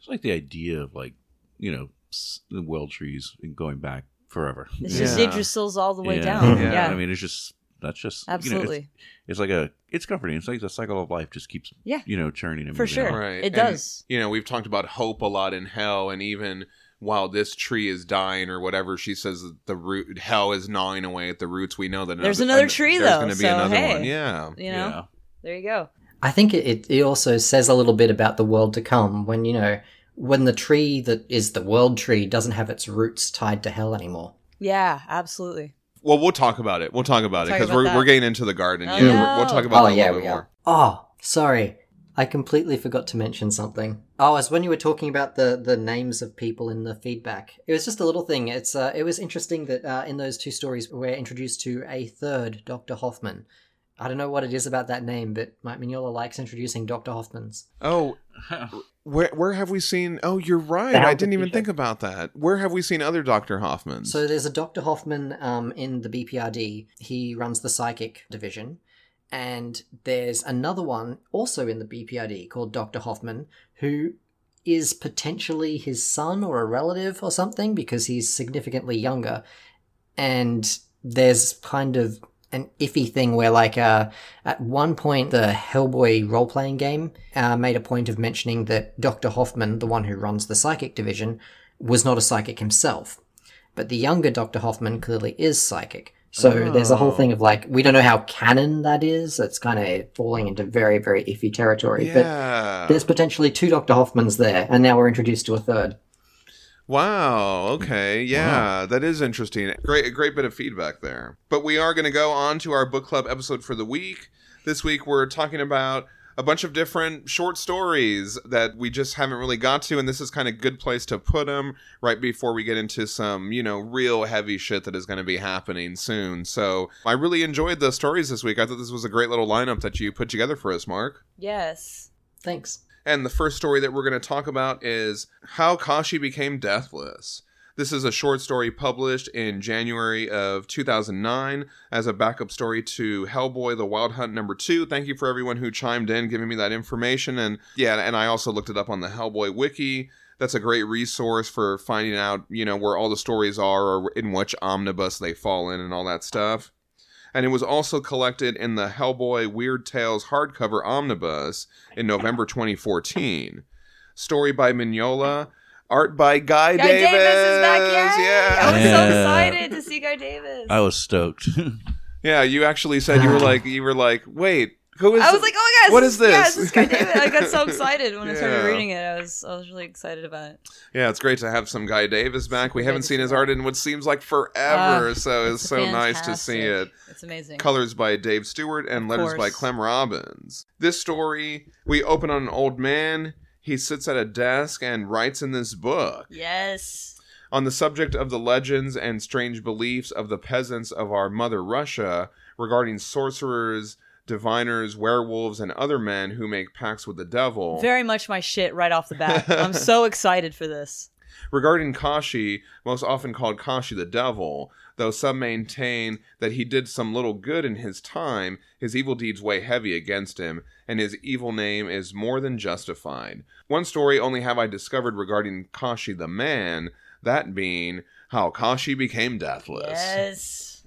It's like the idea of like you know the world trees and going back forever. It's yeah. just Yggdrasil's all the way yeah. down. Yeah. yeah, I mean it's just. That's just absolutely. You know, it's, it's like a it's comforting. It's like the cycle of life just keeps yeah. you know churning and for sure. Right. It and, does. You know, we've talked about hope a lot in Hell, and even while this tree is dying or whatever, she says that the root Hell is gnawing away at the roots. We know that there's another, another tree there's though. There's going to be so, another hey, one. Yeah. You know, yeah. There you go. I think it it also says a little bit about the world to come when you know when the tree that is the world tree doesn't have its roots tied to Hell anymore. Yeah, absolutely. Well, we'll talk about it. We'll talk about we'll it because we're that. we're getting into the garden. Oh, yeah, no. We'll talk about oh, that a yeah, little bit more. Are. Oh, sorry. I completely forgot to mention something. Oh, it's when you were talking about the, the names of people in the feedback. It was just a little thing. It's uh, It was interesting that uh, in those two stories, we're introduced to a third Doctor Hoffman. I don't know what it is about that name, but Mike Mignola likes introducing Doctor Hoffmans. Oh, where where have we seen... Oh, you're right. I didn't even think about that. Where have we seen other Doctor Hoffmans? So there's a Doctor Hoffman um, in the B P R D. He runs the psychic division. And there's another one also in the B P R D called Doctor Hoffman, who is potentially his son or a relative or something because he's significantly younger. And there's kind of... an iffy thing where, like, uh, at one point, the Hellboy role-playing game uh, made a point of mentioning that Doctor Hoffman, the one who runs the psychic division, was not a psychic himself. But the younger Doctor Hoffman clearly is psychic. So oh. there's a whole thing of, like, we don't know how canon that is. It's kind of falling into very, very iffy territory. Yeah. But there's potentially two Doctor Hoffmans there, and now we're introduced to a third. Wow, okay, yeah, wow. That is interesting. Great, a great bit of feedback there. But we are going to go on to our book club episode for the week. This week we're talking about a bunch of different short stories that we just haven't really got to, and this is kind of a good place to put them right before we get into some, you know, real heavy shit that is going to be happening soon. So I really enjoyed the stories this week. I thought this was a great little lineup that you put together for us, Mark. Yes. Thanks. And the first story that we're going to talk about is How Kashi Became Deathless. This is a short story published in January of two thousand nine as a backup story to Hellboy the Wild Hunt number two. Thank you for everyone who chimed in, giving me that information. And yeah, and I also looked it up on the Hellboy Wiki. That's a great resource for finding out, you know, where all the stories are or in which omnibus they fall in and all that stuff. And it was also collected in the Hellboy Weird Tales hardcover omnibus in November twenty fourteen. Story by Mignola. Art by Guy, Guy Davis. Guy Davis is back, yay! Yeah. I was yeah. so excited to see Guy Davis. I was stoked. yeah, you actually said you were like, you were like, wait, who is I was this? Like, oh my gosh, what is this? Yeah, this is Guy Davis. I got so excited when yeah. I started reading it. I was I was really excited about it. Yeah, it's great to have some Guy Davis back. We haven't seen his art in what seems like forever, uh, so it's so fantastic. Nice to see it. It's amazing. Colors by Dave Stewart and letters by Clem Robbins. This story, we open on an old man. He sits at a desk and writes in this book. Yes. On the subject of the legends and strange beliefs of the peasants of our mother Russia regarding sorcerers, diviners, werewolves, and other men who make pacts with the devil. Very much my shit right off the bat. I'm so excited for this. Regarding Kashi, most often called Kashi the Devil, though some maintain that he did some little good in his time, his evil deeds weigh heavy against him, and his evil name is more than justified. One story only have I discovered regarding Kashi the man, that being How Kashi Became Deathless. Yes.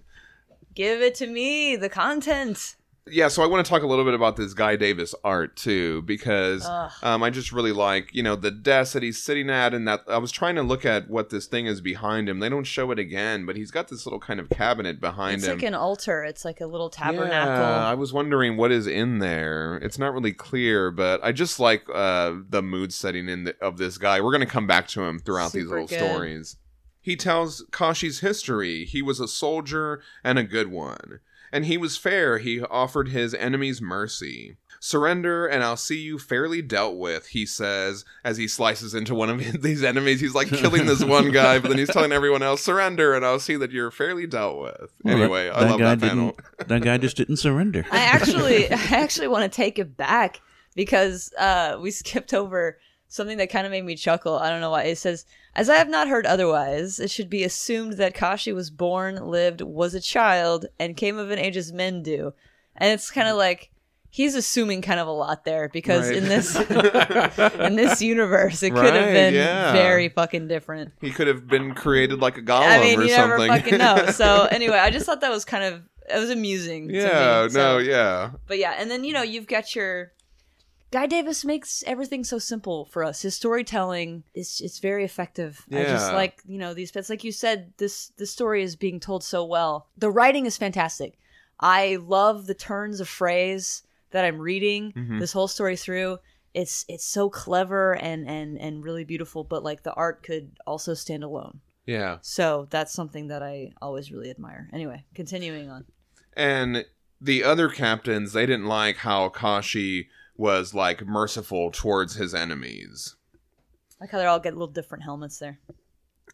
Give it to me, the content. Yeah, so I want to talk a little bit about this Guy Davis art, too, because um, I just really like, you know, the desk that he's sitting at, and that I was trying to look at what this thing is behind him. They don't show it again, but he's got this little kind of cabinet behind it's him. It's like an altar. It's like a little tabernacle. Yeah, I was wondering what is in there. It's not really clear, but I just like uh, the mood setting in the, of this guy. We're going to come back to him throughout Super these little good. stories. He tells Kashi's history. He was a soldier and a good one. And he was fair, he offered his enemies mercy. Surrender, and I'll see you fairly dealt with, he says, as he slices into one of these enemies. He's like killing this one guy, but then he's telling everyone else, surrender, and I'll see that you're fairly dealt with. Well, anyway, that, that I love that panel. That guy just didn't surrender. I actually I actually want to take it back, because uh, we skipped over something that kind of made me chuckle. I don't know why. It says, as I have not heard otherwise, it should be assumed that Kashi was born, lived, was a child, and came of an age as men do. And it's kind of like, he's assuming kind of a lot there, because right. in this in this universe, it right, could have been yeah. very fucking different. He could have been created like a golem I mean, or you something. Never fucking know. So anyway, I just thought that was kind of, it was amusing yeah, to me. So. No, yeah. But yeah, and then, you know, you've got your... Guy Davis makes everything so simple for us. His storytelling is it's very effective. Yeah. I just like, you know, these bits. Like you said, this, this story is being told so well. The writing is fantastic. I love the turns of phrase that I'm reading mm-hmm. this whole story through. It's it's so clever and, and, and really beautiful, but like the art could also stand alone. Yeah. So that's something that I always really admire. Anyway, continuing on. And the other captains, they didn't like how Kashi... was, like, merciful towards his enemies. Like how they all get little different helmets there.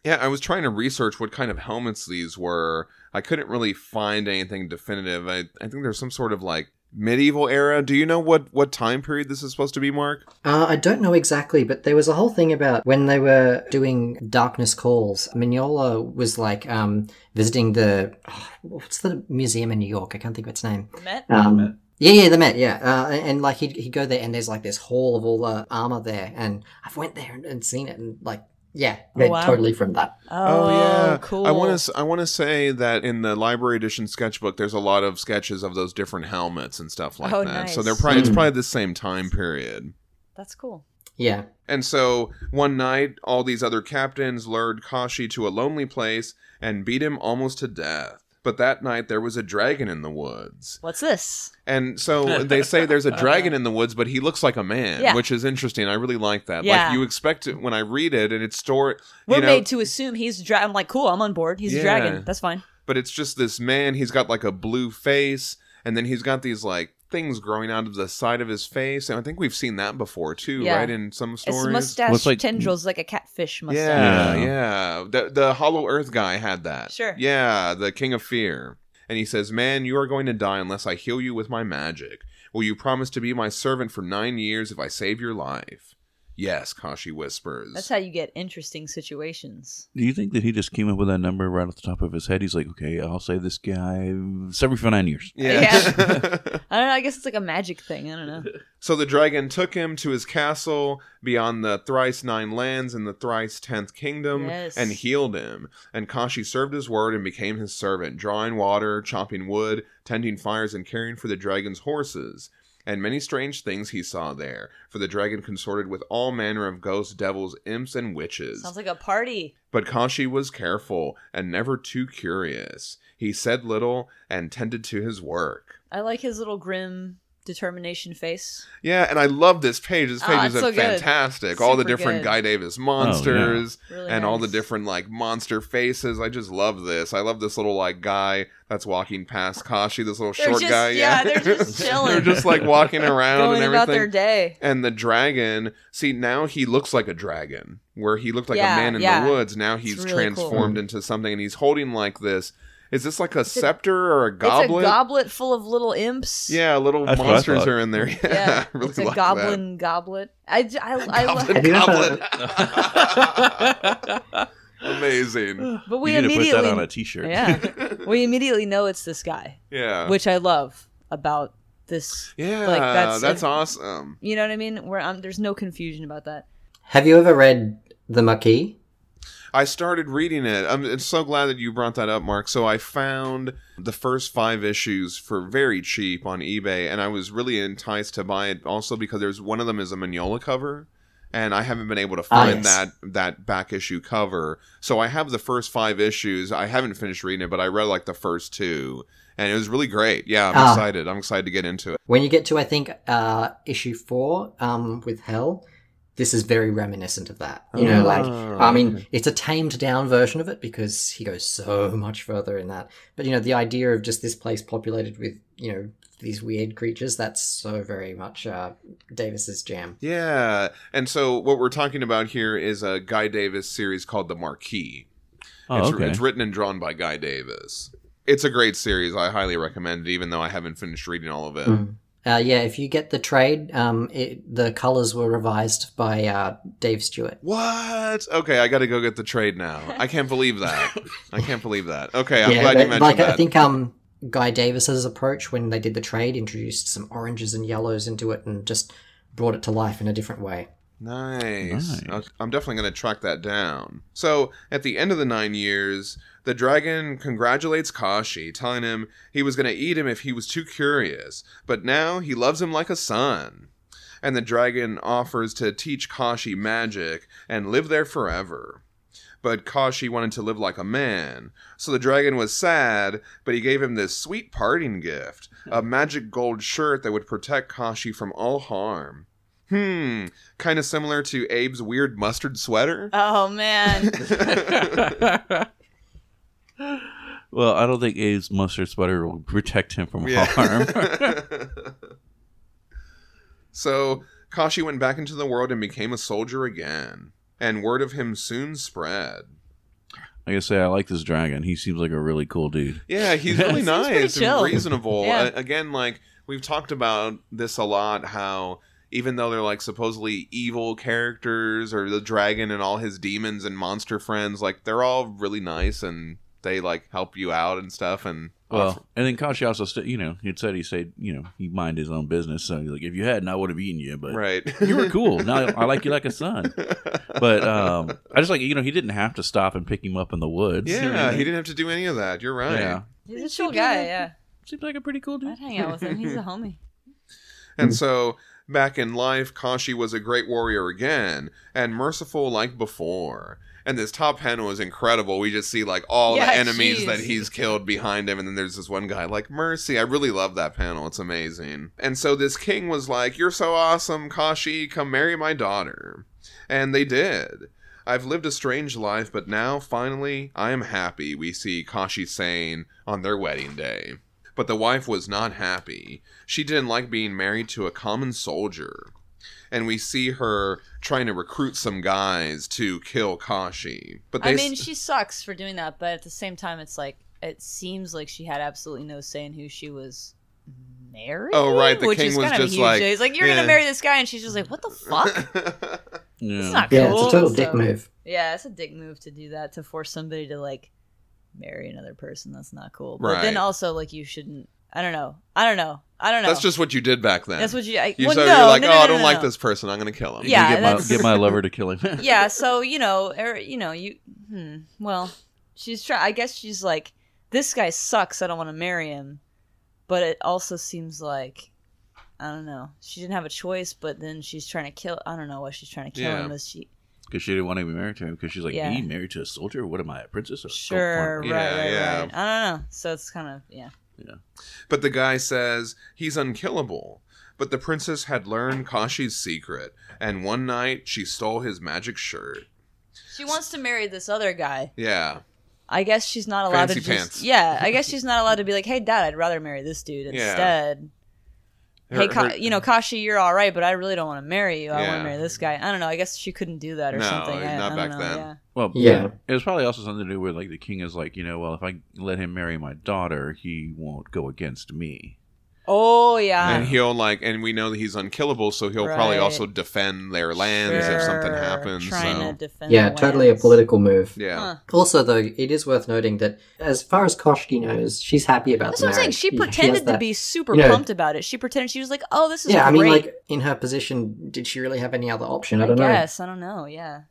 Yeah, I was trying to research what kind of helmets these were. I couldn't really find anything definitive. I, I think there's some sort of, like, medieval era. Do you know what, what time period this is supposed to be, Mark? Uh, I don't know exactly, but there was a whole thing about when they were doing Darkness Calls. Mignola was, like, um, visiting the... Oh, what's the museum in New York? I can't think of its name. Met? Um, Met. Yeah, yeah, the Met, yeah. Uh, and, and, like, he'd, he'd go there, and there's, like, this hall of all the armor there, and I've went there and, and seen it, and, like, yeah, oh, wow. totally from that. Oh, oh yeah. Cool. I want to I want to say that in the library edition sketchbook, there's a lot of sketches of those different helmets and stuff like oh, that. Nice. So they're probably, it's probably the same time period. That's cool. Yeah. And so, one night, all these other captains lured Kashi to a lonely place and beat him almost to death. But that night, there was a dragon in the woods. What's this? And so they say there's a dragon in the woods, but he looks like a man, yeah. which is interesting. I really like that. Yeah. Like, you expect it when I read it, and it's story. We're you know, made to assume he's a dragon. I'm like, cool, I'm on board. He's yeah. a dragon. That's fine. But it's just this man. He's got, like, a blue face, and then he's got these, like, things growing out of the side of his face. And I think we've seen that before, too, yeah. right? In some stories. His mustache well, like, tendrils like a catfish mustache. Yeah, yeah. yeah. The, the Hollow Earth guy had that. Sure. Yeah, the King of Fear. And he says, man, you are going to die unless I heal you with my magic. Will you promise to be my servant for nine years if I save your life? Yes, Kashi whispers. That's how you get interesting situations. Do you think that he just came up with that number right off the top of his head? He's like, okay, I'll save this guy seven for nine years. Yeah. yeah. I don't know. I guess it's like a magic thing. I don't know. So the dragon took him to his castle beyond the thrice nine lands in the thrice tenth kingdom yes. and healed him. And Kashi served his word and became his servant, drawing water, chopping wood, tending fires, and caring for the dragon's horses. And many strange things he saw there, for the dragon consorted with all manner of ghosts, devils, imps, and witches. Sounds like a party. But Kashi was careful and never too curious. He said little and tended to his work. I like his little grim determination face. Yeah, and I love this page. This page oh, is so fantastic. All the different good. Guy Davis monsters oh, yeah. really and nice. All the different like monster faces. I just love this. I love this little like guy that's walking past Kashi, this little they're short just, guy. Yeah, yeah, they're just chilling. They're just like walking around going and everything. About their day. And the dragon, see now he looks like a dragon where he looked like yeah, a man in yeah. the woods. Now he's really transformed cool. into something and he's holding like this. Is this like a it's scepter a, or a goblet? It's a goblet full of little imps. Yeah, little That's monsters are in there. Yeah, yeah really it's a like goblin that. Goblet. I, I, I, goblin I, goblet. Amazing. But we you need immediately to put that on a t-shirt. Yeah, we immediately know it's this guy. Yeah, which I love about this. Yeah, like, that's, that's it, awesome. You know what I mean? Where um, there's no confusion about that. Have you ever read The Maquis? I started reading it. I'm, I'm so glad that you brought that up, Mark. So I found the first five issues for very cheap on eBay, and I was really enticed to buy it also because there's one of them is a Mignola cover, and I haven't been able to find ah, yes. that that back issue cover. So I have the first five issues. I haven't finished reading it, but I read like the first two, and it was really great. Yeah, I'm ah. excited. I'm excited to get into it. When you get to, I think, uh, issue four um, with Hell, this is very reminiscent of that. You know, like, I mean, it's a tamed down version of it because he goes so much further in that. But, you know, the idea of just this place populated with, you know, these weird creatures, that's so very much uh, Davis's jam. Yeah. And so what we're talking about here is a Guy Davis series called The Marquis. Oh, it's, okay. It's written and drawn by Guy Davis. It's a great series. I highly recommend it, even though I haven't finished reading all of it. Mm. Uh, yeah, if you get the trade, um, it, the colors were revised by uh, Dave Stewart. What? Okay, I got to go get the trade now. I can't believe that. I can't believe that. Okay, I'm yeah, glad but, you mentioned like, that. I think um, Guy Davis's approach when they did the trade introduced some oranges and yellows into it and just brought it to life in a different way. Nice. nice. I'm definitely going to track that down. So, at the end of the nine years, the dragon congratulates Kashi, telling him he was going to eat him if he was too curious, but now he loves him like a son. And the dragon offers to teach Kashi magic and live there forever. But Kashi wanted to live like a man, so the dragon was sad, but he gave him this sweet parting gift, a magic gold shirt that would protect Kashi from all harm. Hmm, kind of similar to Abe's weird mustard sweater. Oh, man. Well, I don't think Abe's mustard sweater will protect him from yeah. harm. So, Kashi went back into the world and became a soldier again. And word of him soon spread. Like I say, I like this dragon. He seems like a really cool dude. Yeah, he's really nice and reasonable. Yeah. Uh, again, like, we've talked about this a lot, how even though they're like supposedly evil characters, or the dragon and all his demons and monster friends, like they're all really nice and they like help you out and stuff. And well, offer. And then Kashi also, st- you know, he said he said, you know, he mind his own business. So he's like, if you hadn't, I would have eaten you, but right. you were cool. Now I like you like a son. But um, I just like, you know, he didn't have to stop and pick him up in the woods. Yeah, he didn't have to do any of that. You're right. Yeah. He's a cool guy. Yeah, seems like a pretty cool dude. I'd hang out with him. He's a homie. And so, back in life, Kashi was a great warrior again, and merciful like before. And this top panel is incredible. We just see, like, all yeah, the enemies geez. that he's killed behind him, and then there's this one guy, like, mercy. I really love that panel. It's amazing. And so this king was like, you're so awesome, Kashi, come marry my daughter. And they did. I've lived a strange life, but now, finally, I am happy, we see Kashi saying on their wedding day. But the wife was not happy. She didn't like being married to a common soldier. And we see her trying to recruit some guys to kill Kashi. But they I mean, st- she sucks for doing that, but at the same time, it's like, it seems like she had absolutely no say in who she was marrying. Oh, right. The which king was just like, day. He's like, you're yeah. going to marry this guy. And she's just like, what the fuck? yeah. It's not cool. Yeah, it's a total so, dick move. Yeah, it's a dick move to do that, to force somebody to, like, marry another person. That's not cool. But right. then also, like, you shouldn't. I don't know. I don't know. I don't know. That's just what you did back then. That's what you. I, you well, so no, you're like, no, no, oh, no, no, I don't no, like no. this person. I'm gonna kill him. Yeah, you get, that's... My, get my lover to kill him. yeah. So you know, er, you know, you. Hmm, well, she's trying. I guess she's like, this guy sucks. I don't want to marry him. But it also seems like, I don't know. She didn't have a choice. But then she's trying to kill. I don't know why she's trying to kill yeah. him. Is she? Because she didn't want to be married to him. Because she's like, yeah. me married to a soldier? What am I, a princess? Or sure, right, yeah, right, yeah. right. I don't know. So it's kind of, yeah. yeah. But the guy says he's unkillable. But the princess had learned Kashi's secret. And one night, she stole his magic shirt. She wants to marry this other guy. Yeah. I guess she's not allowed Fancy to just... pants. Yeah, I guess she's not allowed to be like, hey, Dad, I'd rather marry this dude instead. Yeah. Her, hey, Ka- her, you know, Kashi, you're all right, but I really don't want to marry you. I yeah. want to marry this guy. I don't know. I guess she couldn't do that or no, something. No, not I, back I then. Yeah. Well, yeah. It was probably also something to do with, like, the king is like, you know, well, if I let him marry my daughter, he won't go against me. Oh, yeah. And he'll, like, and we know that he's unkillable, so he'll right. probably also defend their lands sure. if something happens. Trying so. to defend yeah, totally lands. A political move. Yeah. Huh. Also, though, it is worth noting that as far as Koshki knows, she's happy about the marriage. That's what I'm saying. She pretended she to that, be super you know, pumped about it. She pretended she was like, oh, this is yeah, great. Yeah, I mean, like, in her position, did she really have any other option? I don't I guess. know. I guess. I don't know. Yeah.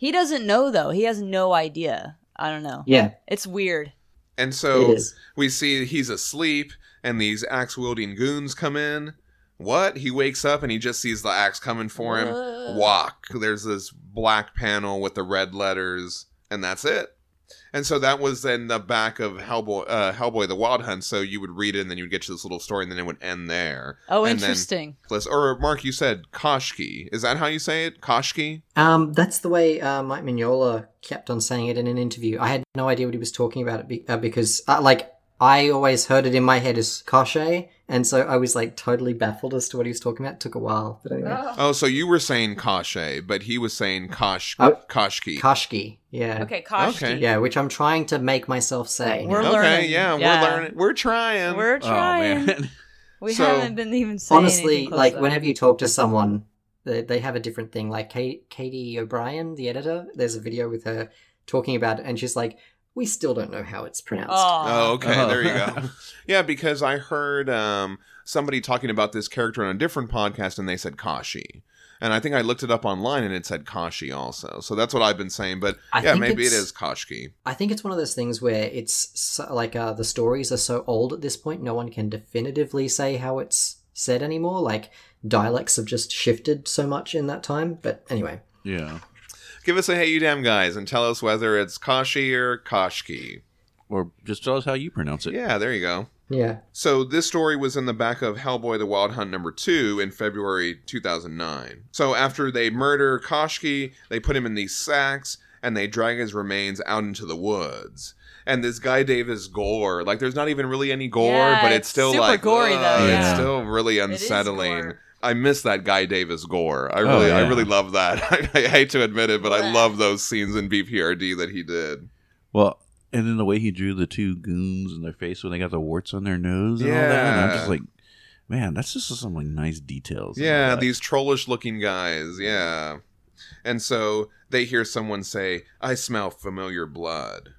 He doesn't know, though. He has no idea. I don't know. Yeah. It's weird. And so we see he's asleep, and these axe-wielding goons come in. What? He wakes up, and he just sees the axe coming for him. Uh. Walk. There's this black panel with the red letters, and that's it. And so that was in the back of Hellboy, uh, Hellboy the Wild Hunt. So you would read it, and then you would get to this little story, and then it would end there. Oh, and interesting. Then, or, Mark, you said Koschke. Is that how you say it? Koschke? Um, that's the way uh, Mike Mignola kept on saying it in an interview. I had no idea what he was talking about it be- uh, because, uh, like, I always heard it in my head as Kosche, and so I was, like, totally baffled as to what he was talking about. It took a while, but anyway. Oh, oh so you were saying Kosche, but he was saying Kosh- oh, Koschke. Koschke, yeah. Okay, Koschke. Okay. Yeah, which I'm trying to make myself say. We're okay, learning. Yeah, yeah, we're learning. We're trying. We're trying. Oh, man. We so, haven't been even saying honestly, like, though. Whenever you talk to someone, they, they have a different thing. Like, Kate, Katie O'Brien, the editor, there's a video with her talking about it, and she's like, we still don't know how it's pronounced. Oh, oh okay. Oh. There you go. Yeah, because I heard um, somebody talking about this character on a different podcast, and they said Kashi. And I think I looked it up online, and it said Kashi also. So that's what I've been saying. But I yeah, maybe it is Koschke. I think it's one of those things where it's so, like uh, the stories are so old at this point, no one can definitively say how it's said anymore. Like dialects have just shifted so much in that time. But anyway. Yeah. Give us a hey, you damn guys, and tell us whether it's Kashi or Koschke. Or just tell us how you pronounce it. Yeah, there you go. Yeah. So this story was in the back of Hellboy the Wild Hunt number two in February two thousand nine. So after they murder Koschke, they put him in these sacks, and they drag his remains out into the woods. And this Guy Davis gore, like there's not even really any gore, yeah, but it's, it's still super like... super gory, whoa, though. Yeah. It's still really unsettling. I miss that Guy Davis gore. I really, oh, yeah. I really love that. I, I hate to admit it, but I love those scenes in B P R D that he did. Well, and then the way he drew the two goons in their face when they got the warts on their nose and yeah. all that. And I'm just like, man, that's just some like nice details. Yeah, these trollish-looking guys. Yeah, and so they hear someone say, "I smell familiar blood."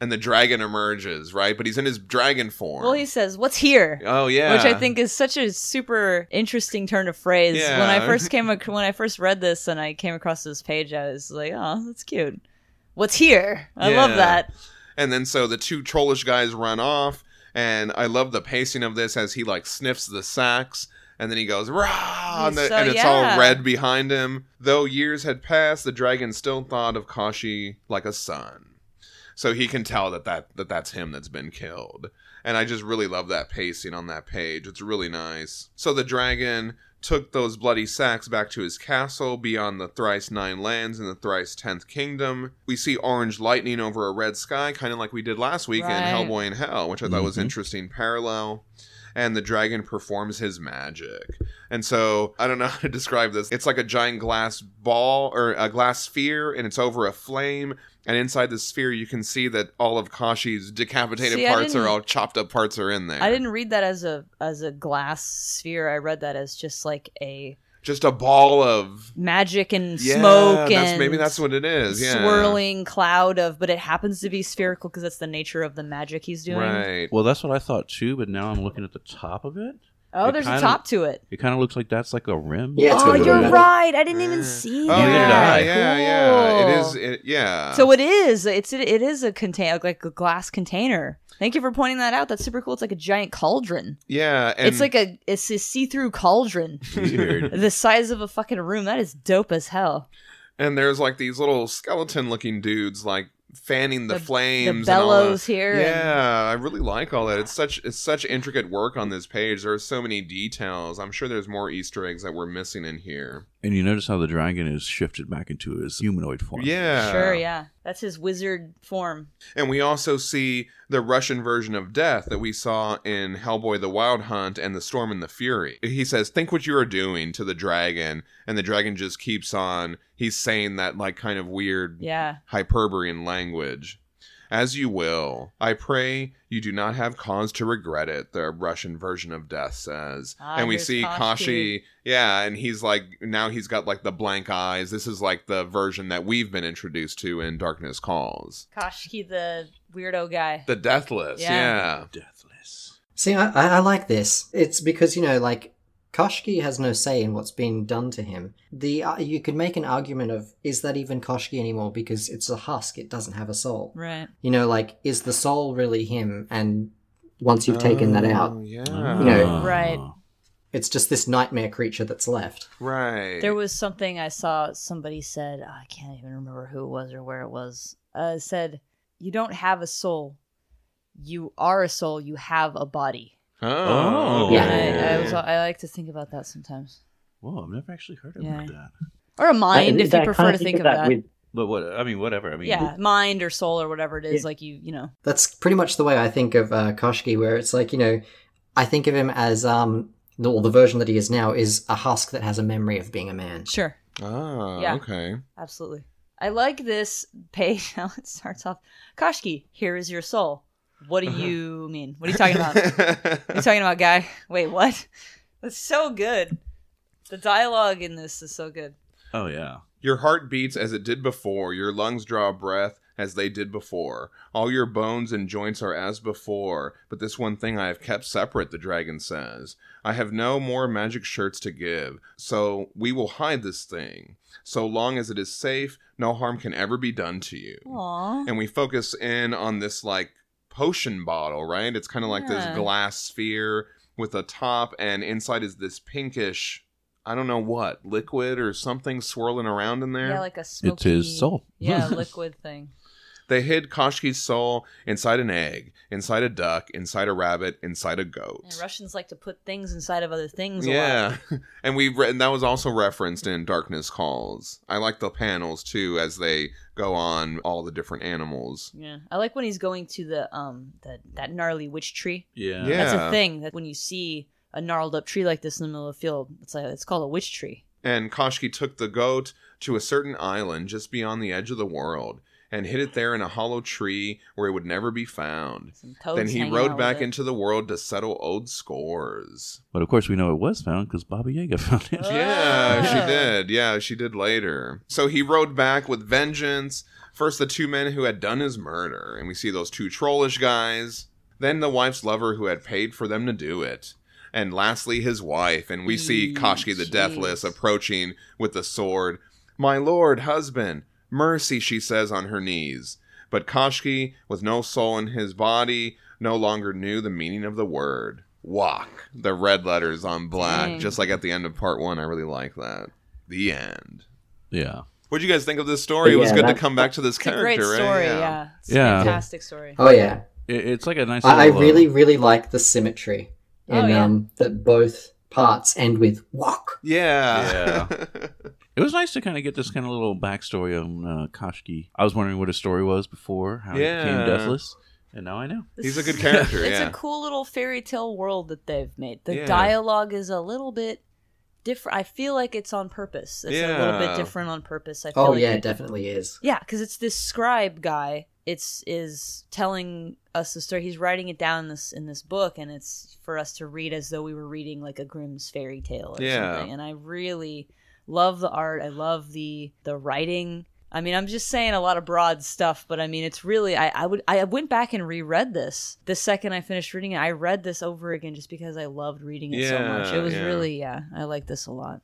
And the dragon emerges, right? But he's in his dragon form. Well, he says, what's here? Oh, yeah. Which I think is such a super interesting turn of phrase. Yeah. When I first came, ac- when I first read this and I came across this page, I was like, oh, that's cute. What's here? I yeah. love that. And then so the two trollish guys run off. And I love the pacing of this as he like sniffs the sacks. And then he goes, rah! And, the, so, and it's yeah. all red behind him. Though years had passed, the dragon still thought of Kashi like a son. So he can tell that, that, that that's him that's been killed. And I just really love that pacing on that page. It's really nice. So the dragon took those bloody sacks back to his castle beyond the thrice nine lands in the thrice tenth kingdom. We see orange lightning over a red sky, kind of like we did last week right. in Hellboy in Hell, which I thought mm-hmm. was interesting parallel. And the dragon performs his magic. And so, I don't know how to describe this. It's like a giant glass ball or a glass sphere, and it's over a flame. And inside the sphere, you can see that all of Kashi's decapitated see, parts are all chopped up parts are in there. I didn't read that as a as a glass sphere. I read that as just like a... Just a ball of... Magic and yeah, smoke that's, and... Maybe that's what it is, yeah. Swirling cloud of... But it happens to be spherical because that's the nature of the magic he's doing. Right. Well, that's what I thought too, but now I'm looking at the top of it. Oh, it there's kinda, a top to it. It kind of looks like that's like a rim. Yeah, oh, you're rim. right. I didn't yeah. even see that. Oh, yeah, yeah, yeah, yeah. It is, it, yeah. So it is. It's it, it is a contain like a glass container. Thank you for pointing that out. That's super cool. It's like a giant cauldron. Yeah, and it's like a it's a see-through cauldron. Weird. The size of a fucking room. That is dope as hell. And there's like these little skeleton-looking dudes, like. Fanning the, the flames, the bellows and all here. Yeah, and... I really like all that. It's such it's such intricate work on this page. There are so many details. I'm sure there's more Easter eggs that we're missing in here. And you notice how the dragon is shifted back into his humanoid form. Yeah, sure, yeah, that's his wizard form. And we also see the Russian version of death that we saw in Hellboy: The Wild Hunt and The Storm and the Fury. He says, "Think what you are doing," to the dragon, and the dragon just keeps on. He's saying that like kind of weird yeah. Hyperborean language. As you will. I pray you do not have cause to regret it, the Russian version of death says. Ah, and we see Koschke. Kashi, yeah, and he's like, now he's got like the blank eyes. This is like the version that we've been introduced to in Darkness Calls. Koschke, the weirdo guy. The Deathless, yeah. yeah. Deathless. See, I, I like this. It's because, you know, like, Koschke has no say in what's being done to him. The uh, you could make an argument of, is that even Koschke anymore? Because it's a husk, it doesn't have a soul. Right. You know, like, is the soul really him? And once you've oh, taken that out, yeah. you know. Right. It's just this nightmare creature that's left. Right. There was something I saw somebody said, oh, I can't even remember who it was or where it was, uh, said, you don't have a soul. You are a soul. You have a body. Oh, yeah. I, I, was, I like to think about that sometimes. Whoa, I've never actually heard of yeah. like that. Or a mind, I, if you I prefer to think, think of that. that. With... But what I mean, whatever. I mean, yeah, mind or soul or whatever it is, yeah. like you, you know. That's pretty much the way I think of uh, Koschke, where it's like, you know, I think of him as um, the, well, the version that he is now is a husk that has a memory of being a man. Sure. Ah, yeah. Okay. Absolutely. I like this page. How it starts off. Koschke, here is your soul. What do you mean? What are you talking about? What are you talking about, guy? Wait, what? That's so good. The dialogue in this is so good. Oh, yeah. Your heart beats as it did before. Your lungs draw breath as they did before. All your bones and joints are as before. But this one thing I have kept separate, the dragon says. I have no more magic shirts to give. So we will hide this thing. So long as it is safe, no harm can ever be done to you. Aww. And we focus in on this, like, potion bottle, right? It's kind of like yeah. this glass sphere with a top, and inside is this pinkish, I don't know what, liquid or something swirling around in there. Yeah, like a smoky... It is soul. Yeah, liquid thing. They hid Koschke's soul inside an egg, inside a duck, inside a rabbit, inside a goat. And Russians like to put things inside of other things. Yeah, a lot. and we re- and that was also referenced in Darkness Calls. I like the panels too, as they go on all the different animals. Yeah, I like when he's going to the um the, that gnarly witch tree. Yeah, yeah. That's a thing that when you see a gnarled up tree like this in the middle of the field, it's like it's called a witch tree. And Koschke took the goat to a certain island just beyond the edge of the world, and hid it there in a hollow tree where it would never be found. Then he rode back into the world to settle old scores. But of course we know it was found because Baba Yaga found it. Yeah, she did. Yeah, she did later. So he rode back with vengeance. First the two men who had done his murder. And we see those two trollish guys. Then the wife's lover who had paid for them to do it. And lastly his wife. And we Ooh, see Koschke the geez. Deathless approaching with the sword. My lord, husband. Mercy, she says on her knees. But Koschke, with no soul in his body, no longer knew the meaning of the word. Walk. The red letters on black, Dang. Just like at the end of part one. I really like that. The end. Yeah. What do you guys think of this story? Yeah, it was good to come back to this it's character, right? It's a great story, right? yeah. yeah. It's yeah. a fantastic story. Oh, yeah. It, it's like a nice I, little... I really, really like the symmetry in oh, yeah. um, that both parts end with walk. Yeah. Yeah. It was nice to kind of get this kind of little backstory on uh, Koschke. I was wondering what his story was before, how yeah. he became deathless, and now I know. He's a good character, yeah. It's a cool little fairy tale world that they've made. The yeah. dialogue is a little bit different. I feel like it's on purpose. It's yeah. a little bit different on purpose. I feel oh, like yeah, it definitely is. Yeah, because it's this scribe guy it's is telling us the story. He's writing it down in this, in this book, and it's for us to read as though we were reading like a Grimm's fairy tale or yeah. something. And I really... love the art. I love the the writing. I mean, I'm just saying a lot of broad stuff, but I mean, it's really, I, I would I went back and reread this. The second I finished reading it, I read this over again just because I loved reading it yeah, so much. It was yeah. really, yeah, I like this a lot.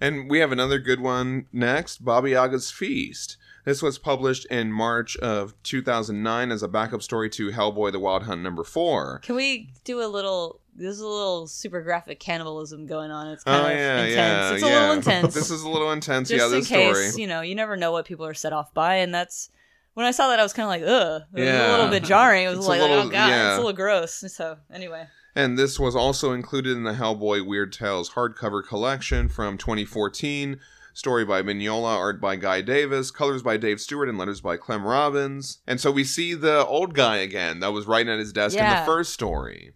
And we have another good one next, Baba Yaga's Feast. This was published in March of two thousand nine as a backup story to Hellboy the Wild Hunt number four. Can we do a little... There's a little super graphic cannibalism going on. It's kind oh, of yeah, intense. Yeah, it's a yeah. little intense. This is a little intense. Just yeah, this in case, story. You know, you never know what people are set off by, and that's when I saw that I was kind of like, ugh. It was yeah. a little bit jarring. It was like, little, like, oh god, yeah. it's a little gross. So anyway. And this was also included in the Hellboy Weird Tales hardcover collection from twenty fourteen. Story by Mignola, art by Guy Davis, colors by Dave Stewart, and letters by Clem Robbins. And so we see the old guy again that was writing at his desk yeah. in the first story.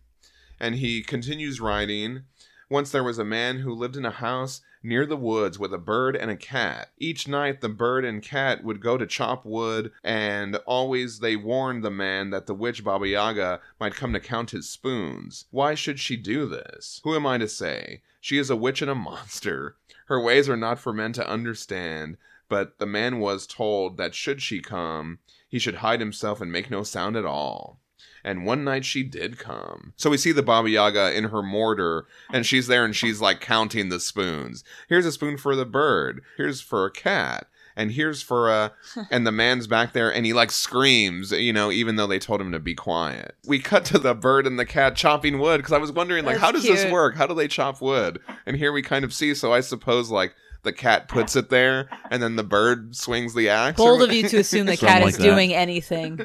And he continues writing, once there was a man who lived in a house near the woods with a bird and a cat. Each night the bird and cat would go to chop wood, and always they warned the man that the witch Baba Yaga might come to count his spoons. Why should she do this? Who am I to say? She is a witch and a monster. Her ways are not for men to understand, but the man was told that should she come, he should hide himself and make no sound at all. and one night she did come. So we see the Baba Yaga in her mortar, and she's there, and she's like counting the spoons. Here's a spoon for the bird. Here's for a cat. And here's for a... And the man's back there, and he, like, screams, you know, even though they told him to be quiet. We cut to the bird and the cat chopping wood, because I was wondering, like, That's how does cute. This work? How do they chop wood? And here we kind of see, so I suppose, like, the cat puts it there, and then the bird swings the axe. Bold of you to assume the cat like is that. Doing anything.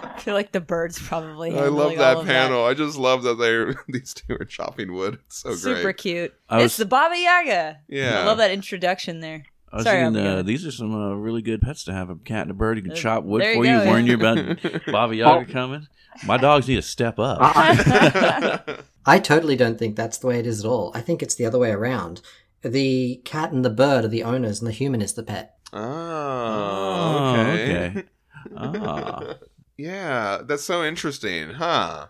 I feel like the bird's probably. I love that panel. That. I just love that they these two are chopping wood. It's so Super great. Super cute. Was, it's the Baba Yaga. Yeah. I love that introduction there. I was Sorry, thinking, uh, these are some uh, really good pets to have. A cat and a bird. You can uh, chop wood for you. you. Warn you about Baba Yaga oh. coming. My dogs need to step up. I totally don't think that's the way it is at all. I think it's the other way around. The cat and the bird are the owners, and the human is the pet. Oh, okay. Oh, okay. Oh. Yeah, that's so interesting, huh?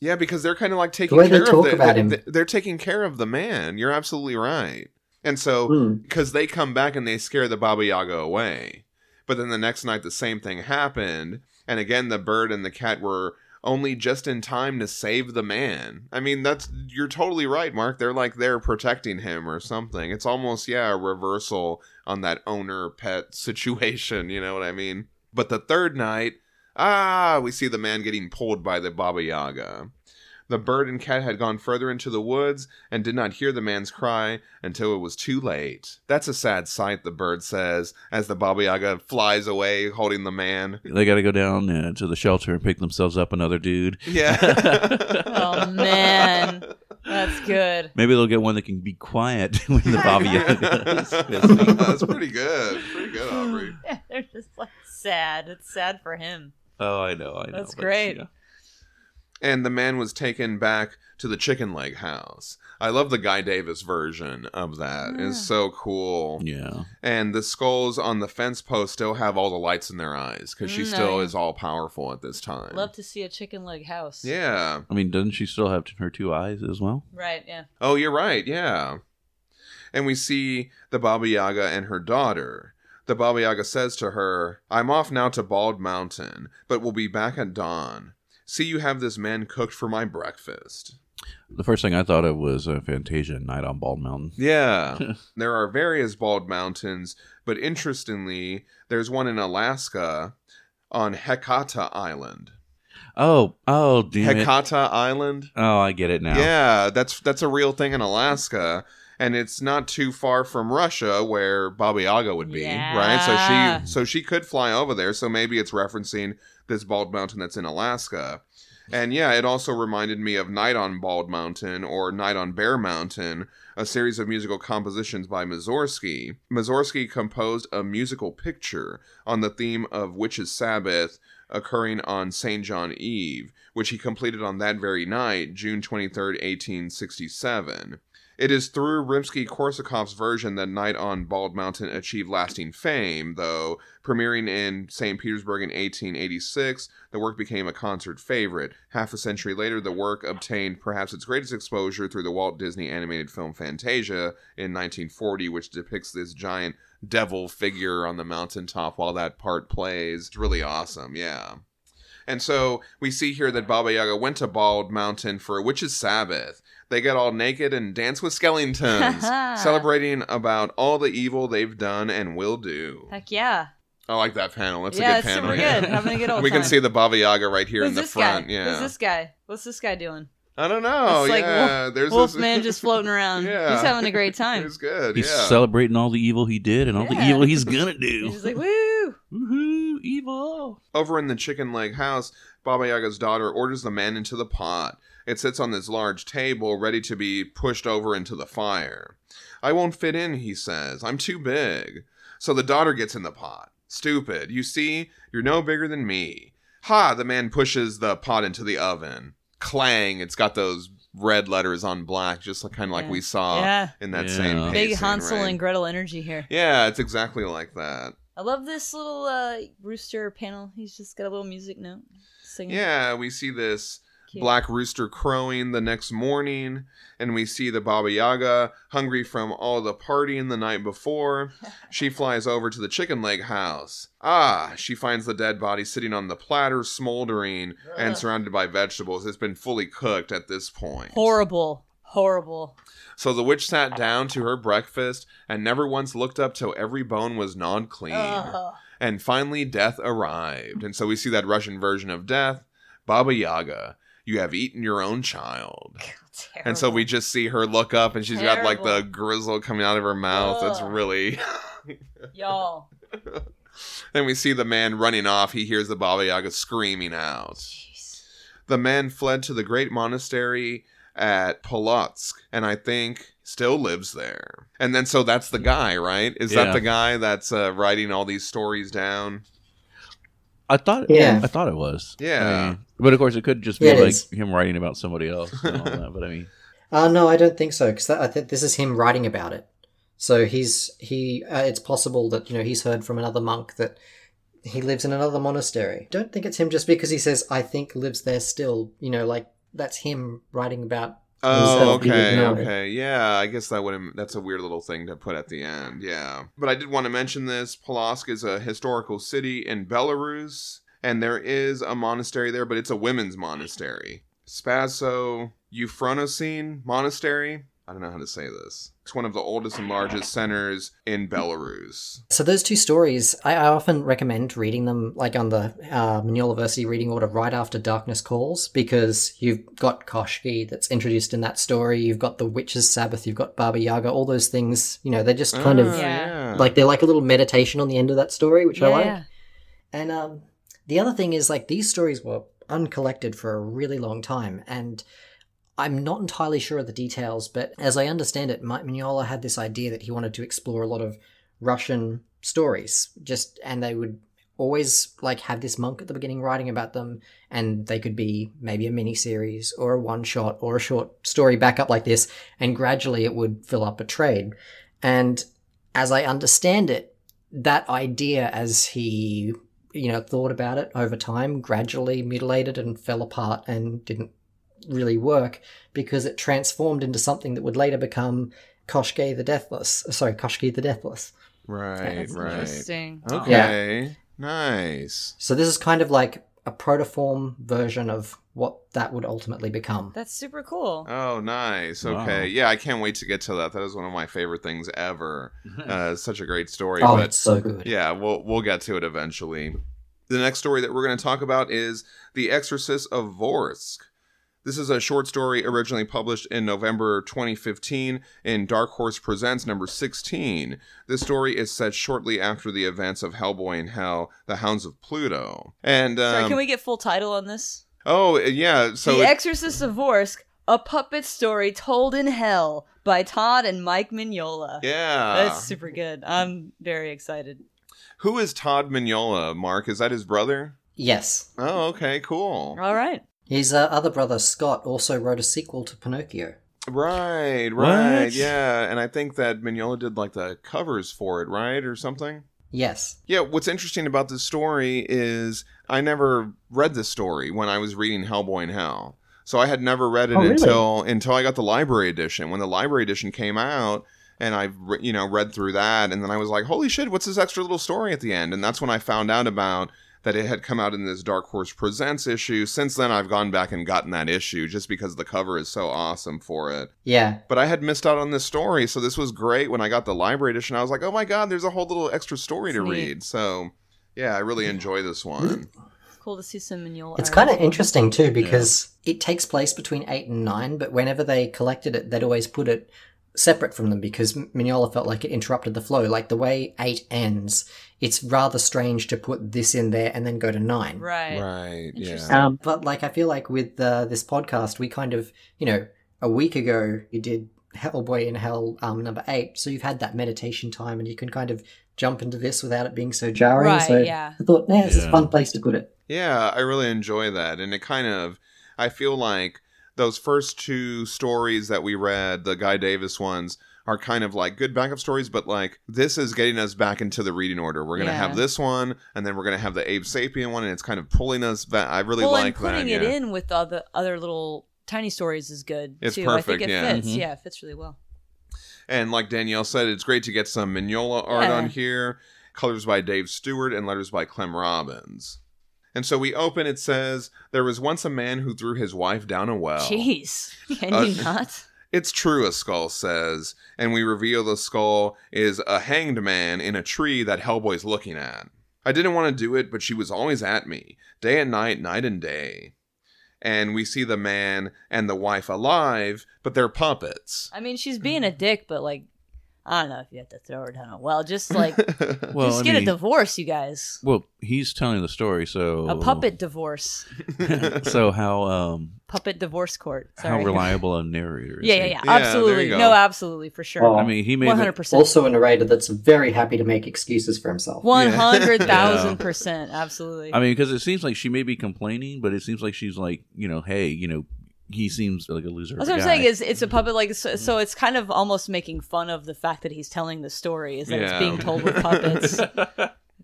Yeah, because they're kind of like taking the way care they talk of the, about they, him. They're taking care of the man. You're absolutely right. And so, because mm. they come back and they scare the Baba Yaga away. But then the next night, the same thing happened. And again, the bird and the cat were only just in time to save the man. I mean, that's you're totally right, Mark. They're like they're protecting him or something. It's almost, yeah, a reversal on that owner-pet situation. You know what I mean? But the third night, ah, we see the man getting pulled by the Baba Yaga. The bird and cat had gone further into the woods and did not hear the man's cry until it was too late. That's a sad sight, the bird says, as the Baba Yaga flies away holding the man. They gotta go down uh, to the shelter and pick themselves up another dude. Yeah. Oh, man. That's good. Maybe they'll get one that can be quiet when the Baba Yaga is missing. That's pretty good. Pretty good, Aubrey. Yeah, they're just like sad. It's sad for him. Oh, I know, I know. That's but, great. Yeah. And the man was taken back to the chicken leg house. I love the Guy Davis version of that. Yeah. It's so cool. Yeah. And the skulls on the fence post still have all the lights in their eyes because she nice. still is all powerful at this time. Love to see a chicken leg house. Yeah. I mean, doesn't she still have her two eyes as well? Right, yeah. Oh, you're right, yeah. And we see the Baba Yaga and her daughter. The Baba Yaga says to her, "I'm off now to Bald Mountain, but we'll be back at dawn. See, you have this man cooked for my breakfast." The first thing I thought of was uh, Fantasia Night on Bald Mountain. Yeah. There are various bald mountains, but interestingly, there's one in Alaska on Hecata Island. Oh, oh, damn Hecata it. Island. Oh, I get it now. Yeah, that's that's a real thing in Alaska. And it's not too far from Russia where Baba Yaga would be, yeah. right? So she so she could fly over there. So maybe it's referencing this bald mountain that's in Alaska. And yeah, it also reminded me of Night on Bald Mountain or Night on Bear Mountain, a series of musical compositions by Mussorgsky. Mussorgsky composed a musical picture on the theme of Witches' Sabbath occurring on Saint John Eve, which he completed on that very night, June twenty-third, eighteen sixty-seven. It is through Rimsky-Korsakov's version that Night on Bald Mountain achieved lasting fame, though, premiering in Saint Petersburg in eighteen eighty-six, the work became a concert favorite. Half a century later, the work obtained perhaps its greatest exposure through the Walt Disney animated film Fantasia in nineteen forty, which depicts this giant devil figure on the mountaintop while that part plays. It's really awesome, yeah. And so we see here that Baba Yaga went to Bald Mountain for a witch's Sabbath. They get all naked and dance with skeletons, celebrating about all the evil they've done and will do. Heck yeah. I like that panel. That's yeah, a good panel. Super yeah, super good. Having a good old We time. Can see the Baba Yaga right here Who's in the front. Guy? Yeah. Who's this guy? What's this guy doing? I don't know. It's like yeah, Wolf, there's Wolf this man just floating around. Yeah. He's having a great time. He's good. He's yeah. celebrating all the evil he did and all yeah. the evil he's going to do. He's like, woo! Woohoo! Evil! Over in the chicken leg house, Baba Yaga's daughter orders the man into the pot. It sits on this large table, ready to be pushed over into the fire. "I won't fit in," he says. "I'm too big." So the daughter gets in the pot. "Stupid. You see? You're no bigger than me." "Ha!" The man pushes the pot into the oven. Clang. It's got those red letters on black, just like, kind of like yeah. we saw yeah. in that yeah. same pacing, big Hansel right? and Gretel energy here. Yeah, it's exactly like that. I love this little uh, rooster panel. He's just got a little music note singing. Yeah, we see this cute. Black rooster crowing the next morning, and we see the Baba Yaga hungry from all the partying the night before. She flies over to the chicken leg house. Ah, she finds the dead body sitting on the platter, smoldering and surrounded by vegetables. It's been fully cooked at this point. Horrible. Horrible. So the witch sat down to her breakfast and never once looked up till every bone was gnawed clean. Ugh. And finally death arrived. And so we see that Russian version of death. Baba Yaga, you have eaten your own child. God, and so we just see her look up and she's terrible. Got like the grizzle coming out of her mouth. Ugh. It's really... Y'all. Then we see the man running off. He hears the Baba Yaga screaming out. Jeez. The man fled to the great monastery at Polotsk, and I think still lives there. And then so that's the guy, right? Is yeah. that the guy that's uh, writing all these stories down? I thought yeah. I thought it was. Yeah. I mean, but of course it could just be yeah, like is. him writing about somebody else and all that, but I mean uh, no, I don't think so, cuz I think this is him writing about it. So he's he uh, it's possible that, you know, he's heard from another monk that he lives in another monastery. Don't think it's him just because he says I think lives there still, you know, like that's him writing about. Oh, okay, okay, yeah. I guess that would. That's a weird little thing to put at the end, yeah. But I did want to mention this. Polotsk is a historical city in Belarus, and there is a monastery there, but it's a women's monastery, Spaso Euphrosyne Monastery. I don't know how to say this. It's one of the oldest and largest centers in Belarus. So those two stories, I, I often recommend reading them like on the uh, Mignolaversity reading order right after Darkness Calls, because you've got Koshki that's introduced in that story. You've got the Witch's Sabbath. You've got Baba Yaga. All those things, you know, they're just kind oh, of yeah. like they're like a little meditation on the end of that story, which yeah. I like. And um, the other thing is like these stories were uncollected for a really long time, and I'm not entirely sure of the details, but as I understand it, Mike Mignola had this idea that he wanted to explore a lot of Russian stories, just and they would always like have this monk at the beginning writing about them, and they could be maybe a mini-series or a one-shot or a short story back up like this, and gradually it would fill up a trade. And as I understand it, that idea as he, you know, thought about it over time, gradually mutilated and fell apart and didn't really work, because it transformed into something that would later become Koshke the Deathless. Sorry, Koshki the Deathless. Right, That's right. Interesting. Okay, yeah. Nice. So this is kind of like a protoform version of what that would ultimately become. That's super cool. Oh, nice. Okay. Wow. Yeah, I can't wait to get to that. That is one of my favorite things ever. uh, such a great story. Oh, but it's so good. Yeah, we'll we'll get to it eventually. The next story that we're going to talk about is The Exorcist of Vorsk. This is a short story originally published in November twenty fifteen in Dark Horse Presents number sixteen. This story is set shortly after the events of Hellboy in Hell, The Hounds of Pluto. And um, sorry, can we get full title on this? Oh, yeah. So The Exorcist of Vorsk, a puppet story told in hell by Todd and Mike Mignola. Yeah. That's super good. I'm very excited. Who is Todd Mignola, Mark? Is that his brother? Yes. Oh, okay, cool. All right. His uh, other brother, Scott, also wrote a sequel to Pinocchio. Right, right, what? yeah. And I think that Mignola did, like, the covers for it, right, or something? Yes. Yeah, what's interesting about this story is I never read this story when I was reading Hellboy in Hell. So I had never read it oh, really? until until I got the library edition. When the library edition came out, and I, you know, read through that, and then I was like, holy shit, what's this extra little story at the end? And that's when I found out about that it had come out in this Dark Horse Presents issue. Since then, I've gone back and gotten that issue just because the cover is so awesome for it. Yeah. But I had missed out on this story, so this was great. When I got the library edition, I was like, oh my god, there's a whole little extra story That's to neat. read. So, yeah, I really enjoy this one. Cool to see some Mignola. It's kind of interesting, too, because yeah. it takes place between eight and nine, but whenever they collected it, they'd always put it separate from them because Mignola felt like it interrupted the flow. Like the way eight ends, it's rather strange to put this in there and then go to nine. Right. Right. Yeah. Um, but like, I feel like with uh, this podcast, we kind of, you know, a week ago you did Hellboy in Hell um, number eight. So you've had that meditation time and you can kind of jump into this without it being so jarring. Right, so yeah. I thought, nah, this yeah. is a fun place to put it. Yeah. I really enjoy that. And it kind of, I feel like, those first two stories that we read, the Guy Davis ones, are kind of like good backup stories, but like this is getting us back into the reading order. We're going to yeah. have this one, and then we're going to have the Abe Sapien one, and it's kind of pulling us back. I really well, like that. Well, putting it yeah. in with all the other little tiny stories is good, it's too. Perfect, I think it yeah. fits. Mm-hmm. Yeah, it fits really well. And like Danielle said, it's great to get some Mignola art yeah. on here. Colors by Dave Stewart and letters by Clem Robbins. And so we open, it says, there was once a man who threw his wife down a well. Jeez, can uh, you not? It's true, a skull says. And we reveal the skull is a hanged man in a tree that Hellboy's looking at. I didn't want to do it, but she was always at me. Day and night, night and day. And we see the man and the wife alive, but they're puppets. I mean, she's being a dick, but like, I don't know if you have to throw her down. Well, just like, well, just I get mean, a divorce, you guys. Well, he's telling the story, so a puppet divorce. So how um, puppet divorce court? Sorry. How reliable a narrator is? Yeah, yeah, yeah, yeah, absolutely. No, absolutely for sure. Well, I mean, he made one hundred percent. Also, a narrator that's very happy to make excuses for himself. One hundred thousand percent, absolutely. I mean, because it seems like she may be complaining, but it seems like she's like, you know, hey, you know. He seems like a loser. That's what I'm guy. saying is it's a puppet, like so, so it's kind of almost making fun of the fact that he's telling the story is that yeah. it's being told with puppets.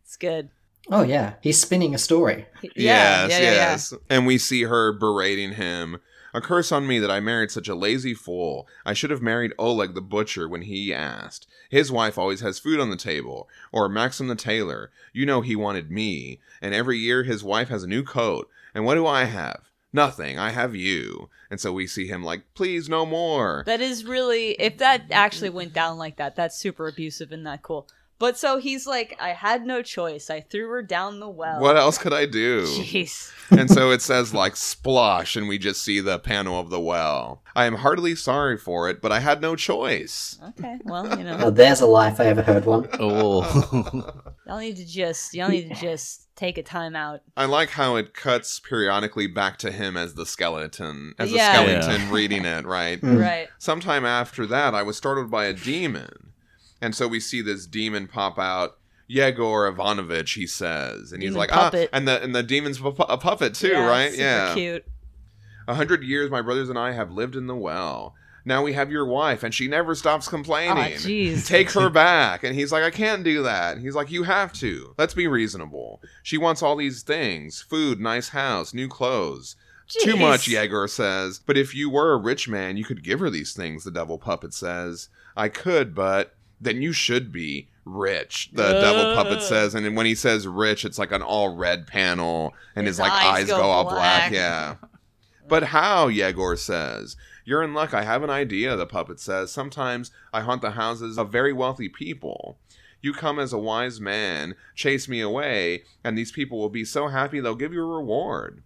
It's good. Oh yeah, he's spinning a story. Yeah, yes, yeah, yeah, yes. Yeah. And we see her berating him. A curse on me that I married such a lazy fool. I should have married Oleg the butcher when he asked. His wife always has food on the table. Or Maxim the tailor. You know he wanted me. And every year his wife has a new coat. And what do I have? Nothing. I have you. And so we see him like, please, no more. That is really, if that actually went down like that, that's super abusive and not cool. But so he's like, I had no choice. I threw her down the well. What else could I do? Jeez. And so it says like splosh, and we just see the panel of the well. I am heartily sorry for it, but I had no choice. Okay, well, you know. Oh, there's a life I ever heard one. Oh. Y'all need to just, y'all need to just take a time out. I like how it cuts periodically back to him as the skeleton, as yeah. a skeleton yeah. reading it, right? Mm. Right. Sometime after that, I was startled by a demon. And so we see this demon pop out, Yegor Ivanovich, he says. And demon he's like, puppet. ah, and the and the demon's pu- a puppet too, yeah, right? Super yeah. cute. A hundred years, my brothers and I have lived in the well. Now we have your wife, and she never stops complaining. Oh, take her back. And he's like, I can't do that. And he's like, you have to. Let's be reasonable. She wants all these things, food, nice house, new clothes. Jeez. Too much, Yegor says. But if you were a rich man, you could give her these things, the devil puppet says. I could, but... then you should be rich, the uh. devil puppet says. And when he says rich, it's like an all red panel, and his, his like eyes, eyes go, go all black. black. Yeah. But how, Yegor says. You're in luck. I have an idea, the puppet says. Sometimes I haunt the houses of very wealthy people. You come as a wise man, chase me away, and these people will be so happy they'll give you a reward.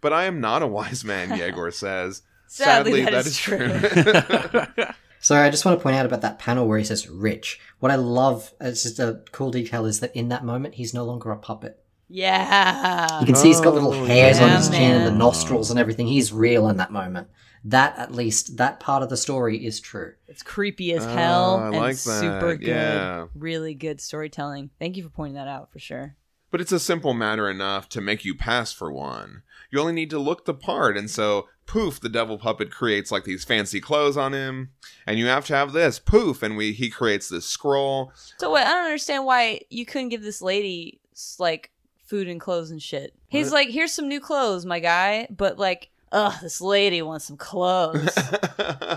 But I am not a wise man, Yegor says. Sadly, Sadly, that, that is, is true. true. Sorry, I just want to point out about that panel where he says rich. What I love, it's just a cool detail, is that in that moment, he's no longer a puppet. Yeah. You can see he's got little hairs yeah, on his chin and the nostrils and everything. He's real in that moment. That, at least, that part of the story is true. It's creepy as hell oh, and like super good. Yeah. Really good storytelling. Thank you for pointing that out, for sure. But it's a simple matter enough to make you pass for one. You only need to look the part, and so... poof, the devil puppet creates like these fancy clothes on him, and you have to have this, poof, and we he creates this scroll. So what, I don't understand why you couldn't give this lady like food and clothes and shit. He's what? Like, here's some new clothes, my guy, but like, ugh, this lady wants some clothes.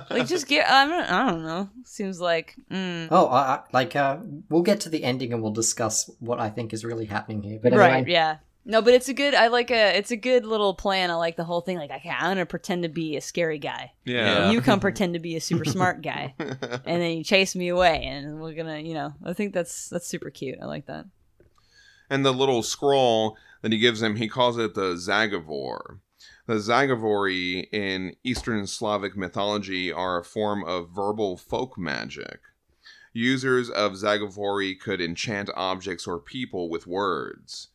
Like, just get, I don't, I don't know, seems like, mm. Oh, uh, like, uh, we'll get to the ending and we'll discuss what I think is really happening here. But anyway. Right, yeah. No, but it's a good, I like a, it's a good little plan. I like the whole thing. Like, I can't, I'm going to pretend to be a scary guy. Yeah. And you come pretend to be a super smart guy. And then you chase me away. And we're going to, you know, I think that's, that's super cute. I like that. And the little scroll that he gives him, he calls it the Zagavor. The Zagavori in Eastern Slavic mythology are a form of verbal folk magic. Users of Zagavori could enchant objects or people with words.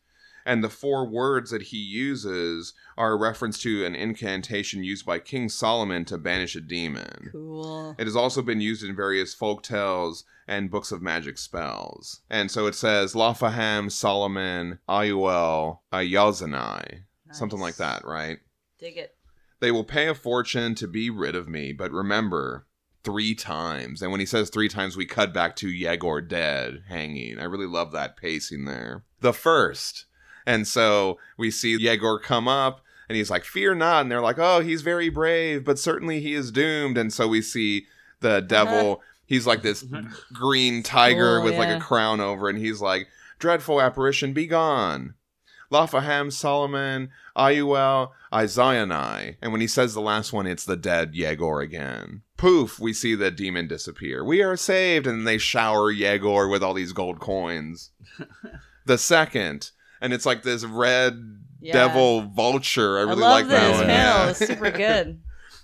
And the four words that he uses are a reference to an incantation used by King Solomon to banish a demon. Cool. It has also been used in various folk tales and books of magic spells. And so it says Lafaham, Solomon, Ayuel, Ayazanai. Nice. Something like that, right? Dig it. They will pay a fortune to be rid of me, but remember, three times. And when he says three times, we cut back to Yegor dead, hanging. I really love that pacing there. The first. And so we see Yegor come up, and he's like, fear not. And they're like, oh, he's very brave, but certainly he is doomed. And so we see the devil. Uh-huh. He's like this green tiger oh, with yeah. like a crown over. And he's like, dreadful apparition, be gone. Lafaham, Solomon, Ayuel, Izionai. And when he says the last one, it's the dead Yegor again. Poof, we see the demon disappear. We are saved. And they shower Yegor with all these gold coins. The second. And it's like this red yeah. devil vulture. I really I like that one. I love this. It's super good.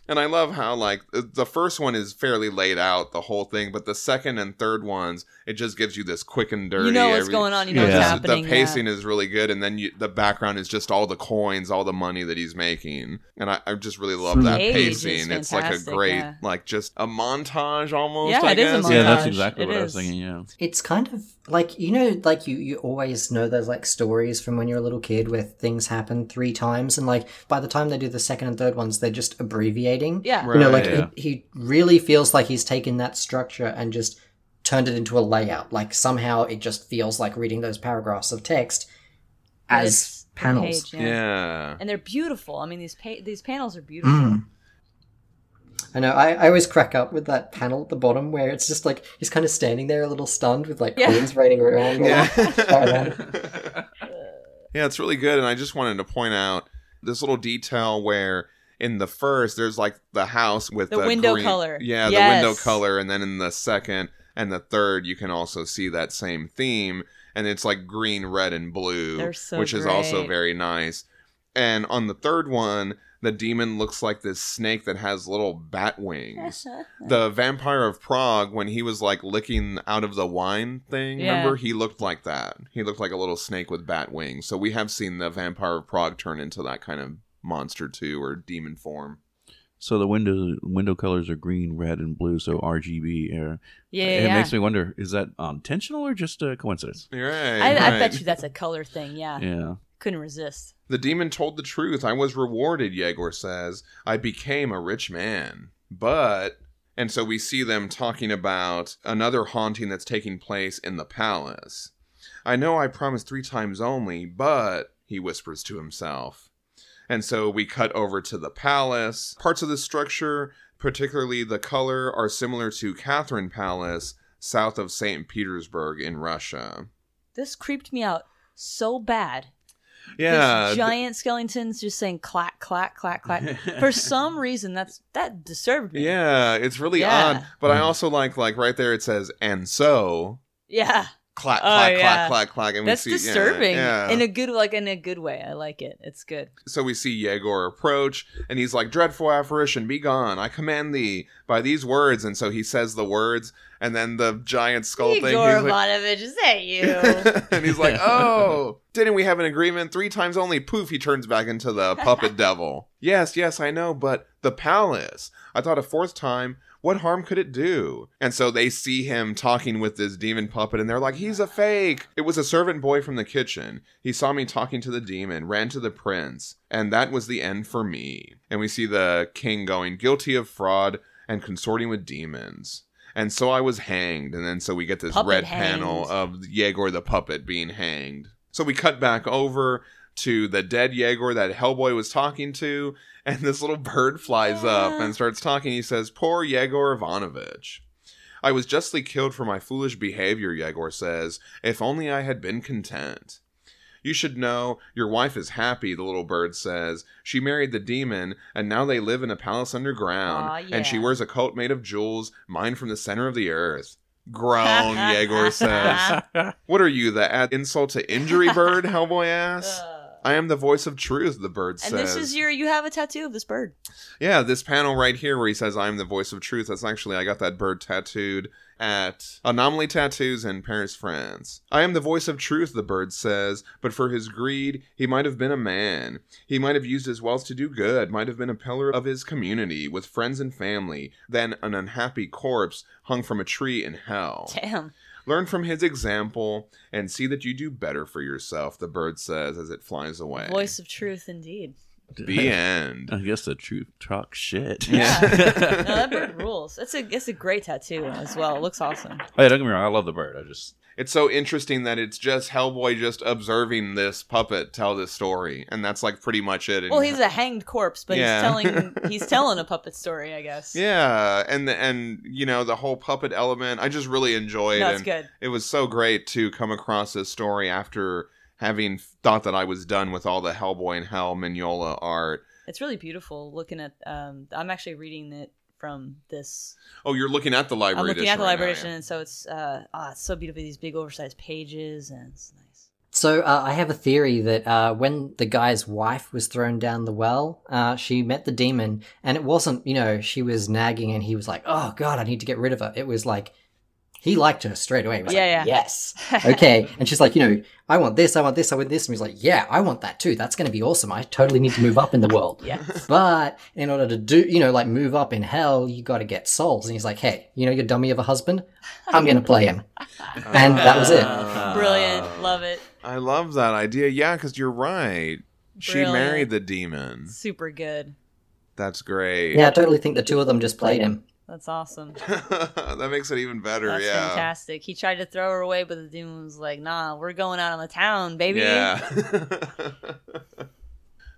And I love how, like, the first one is fairly laid out, the whole thing, but the second and third ones, it just gives you this quick and dirty. You know what's every, going on. You know yeah. what's happening. The pacing yeah. is really good, and then you, the background is just all the coins, all the money that he's making. And I, I just really love that pacing. It's like a great, yeah. like, just a montage almost, yeah, I it guess. Is a montage. Yeah, that's exactly it what is. I was thinking, yeah. It's kind of like, you know, like, you, you always know those, like, stories from when you're a little kid where things happen three times, and, like, by the time they do the second and third ones, they're just abbreviated. Yeah, right, you know, like yeah. he, he really feels like he's taken that structure and just turned it into a layout. Like somehow it just feels like reading those paragraphs of text as it's panels. Page, yeah. yeah, and they're beautiful. I mean, these pa- these panels are beautiful. Mm. I know. I, I always crack up with that panel at the bottom where it's just like he's kind of standing there, a little stunned, with like yeah. coins raining around. Yeah. yeah, it's really good, and I just wanted to point out this little detail where. In the first, there's like the house with the, the window green, color. Yeah, yes. the window color. And then in the second and the third, you can also see that same theme. And it's like green, red, and blue, so which great. Is also very nice. And on the third one, the demon looks like this snake that has little bat wings. The Vampire of Prague, when he was like licking out of the wine thing, yeah. remember? He looked like that. He looked like a little snake with bat wings. So we have seen the Vampire of Prague turn into that kind of monster two or demon form. So the window window colors are green, red, and blue, so R G B. Or, yeah, it yeah. makes me wonder, is that intentional um, or just a coincidence? Right, I, right. I bet you that's a color thing, yeah. Yeah. Couldn't resist. The demon told the truth. I was rewarded, Yegor says. I became a rich man. But, and so we see them talking about another haunting that's taking place in the palace. I know I promised three times only, but, he whispers to himself. And so we cut over to the palace. Parts of the structure, particularly the color, are similar to Catherine Palace, south of Saint Petersburg in Russia. This creeped me out so bad. Yeah. These giant th- skeletons just saying clack, clack, clack, clack. For some reason, that's that disturbed me. Yeah, it's really yeah. odd. But I also like, like right there it says, and so. Yeah. Clack, clack, oh, yeah. clack, clack, clack, and that's we see, disturbing yeah, yeah. in a good, like in a good way. I like it. It's good. So we see Yegor approach, and he's like, "Dreadful apparition, be gone! I command thee by these words." And so he says the words, and then the giant skull Yegor thing. Yegor Ivanovich, is that you? And he's like, "Oh, didn't we have an agreement? Three times only." Poof! He turns back into the puppet devil. Yes, yes, I know, but the palace. I thought a fourth time. What harm could it do? And so they see him talking with this demon puppet, and they're like, he's a fake. It was a servant boy from the kitchen. He saw me talking to the demon, ran to the prince, and that was the end for me. And we see the king going, guilty of fraud and consorting with demons. And so I was hanged. And then so we get this puppet red hanged. Panel of Yegor the puppet being hanged. So we cut back over to the dead Yegor that Hellboy was talking to, and this little bird flies yeah. up and starts talking. He says, poor Yegor Ivanovich. I was justly killed for my foolish behavior, Yegor says. If only I had been content. You should know your wife is happy, the little bird says. She married the demon, and now they live in a palace underground. Aww, yeah. And she wears a coat made of jewels, mine from the center of the earth. Groan, Yegor says. What are you, the add insult to injury bird, Hellboy asks? I am the voice of truth, the bird says. And this is your, you have a tattoo of this bird. Yeah, this panel right here where he says, I am the voice of truth. That's actually, I got that bird tattooed at Anomaly Tattoos in Paris, France. I am the voice of truth, the bird says, but for his greed, he might have been a man. He might have used his wealth to do good, might have been a pillar of his community with friends and family, then an unhappy corpse hung from a tree in hell. Damn. Learn from his example and see that you do better for yourself, the bird says as it flies away. Voice of truth indeed. The end. I guess the truth talk shit. Yeah. No, that bird rules. It's a it's a great tattoo as well. It looks awesome. Oh yeah, don't get me wrong, I love the bird. I just It's so interesting that it's just Hellboy just observing this puppet tell this story, and that's like pretty much it. Well, he's a hanged corpse, but yeah. he's telling he's telling a puppet story, I guess. Yeah, and the, and you know the whole puppet element, I just really enjoyed. That's no, good. It was so great to come across this story after having thought that I was done with all the Hellboy in Hell Mignola art. It's really beautiful looking at. Um, I'm actually reading it from this. Oh, you're looking at the library. I'm looking edition at the right library now, edition, yeah. And so it's uh, oh, it's so beautiful. These big oversized pages, and it's nice. So uh, I have a theory that uh, when the guy's wife was thrown down the well, uh, she met the demon, and it wasn't, you know, she was nagging, and he was like, "Oh God, I need to get rid of her." It was like. He liked her straight away. He was yeah, like, yeah. Yes. Okay. And she's like, you know, I want this, I want this, I want this. And he's like, yeah, I want that too. That's going to be awesome. I totally need to move up in the world. Yeah. But in order to do, you know, like move up in hell, you got to get souls. And he's like, hey, you know, your dummy of a husband? I'm going to play him. And that was it. Brilliant. Love it. I love that idea. Yeah, because you're right. Brilliant. She married the demon. Super good. That's great. Yeah, I totally think the two of them just played him. That's awesome. That makes it even better. That's yeah. fantastic. He tried to throw her away, but the demon was like, nah, we're going out on the town, baby. Yeah.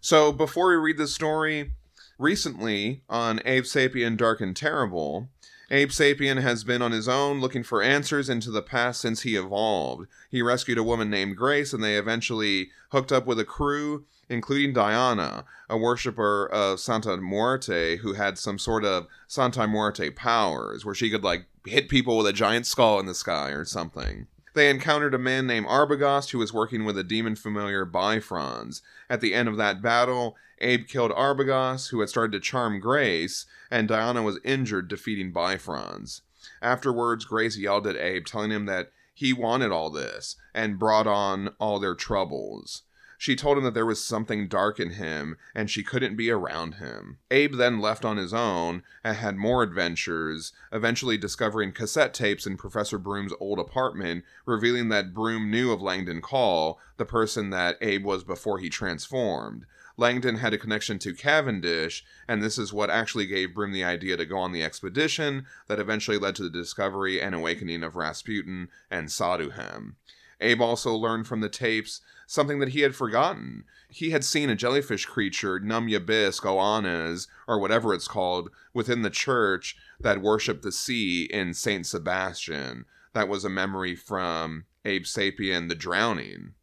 So before we read the story, recently on Abe Sapien Dark and Terrible, Abe Sapien has been on his own looking for answers into the past since he evolved. He rescued a woman named Grace, and they eventually hooked up with a crew, including Diana, a worshiper of Santa Muerte who had some sort of Santa Muerte powers, where she could, like, hit people with a giant skull in the sky or something. They encountered a man named Arbogast who was working with a demon familiar, Bifrons. At the end of that battle, Abe killed Arbogast, who had started to charm Grace, and Diana was injured defeating Bifrons. Afterwards, Grace yelled at Abe, telling him that he wanted all this, and brought on all their troubles. She told him that there was something dark in him, and she couldn't be around him. Abe then left on his own and had more adventures, eventually discovering cassette tapes in Professor Broom's old apartment, revealing that Broom knew of Langdon Call, the person that Abe was before he transformed. Langdon had a connection to Cavendish, and this is what actually gave Broom the idea to go on the expedition that eventually led to the discovery and awakening of Rasputin and Saduhem. Abe also learned from the tapes something that he had forgotten. He had seen a jellyfish creature, Numyabis, Goannas, or whatever it's called, within the church that worshipped the sea in Saint Sebastian. That was a memory from Abe Sapien, The Drowning.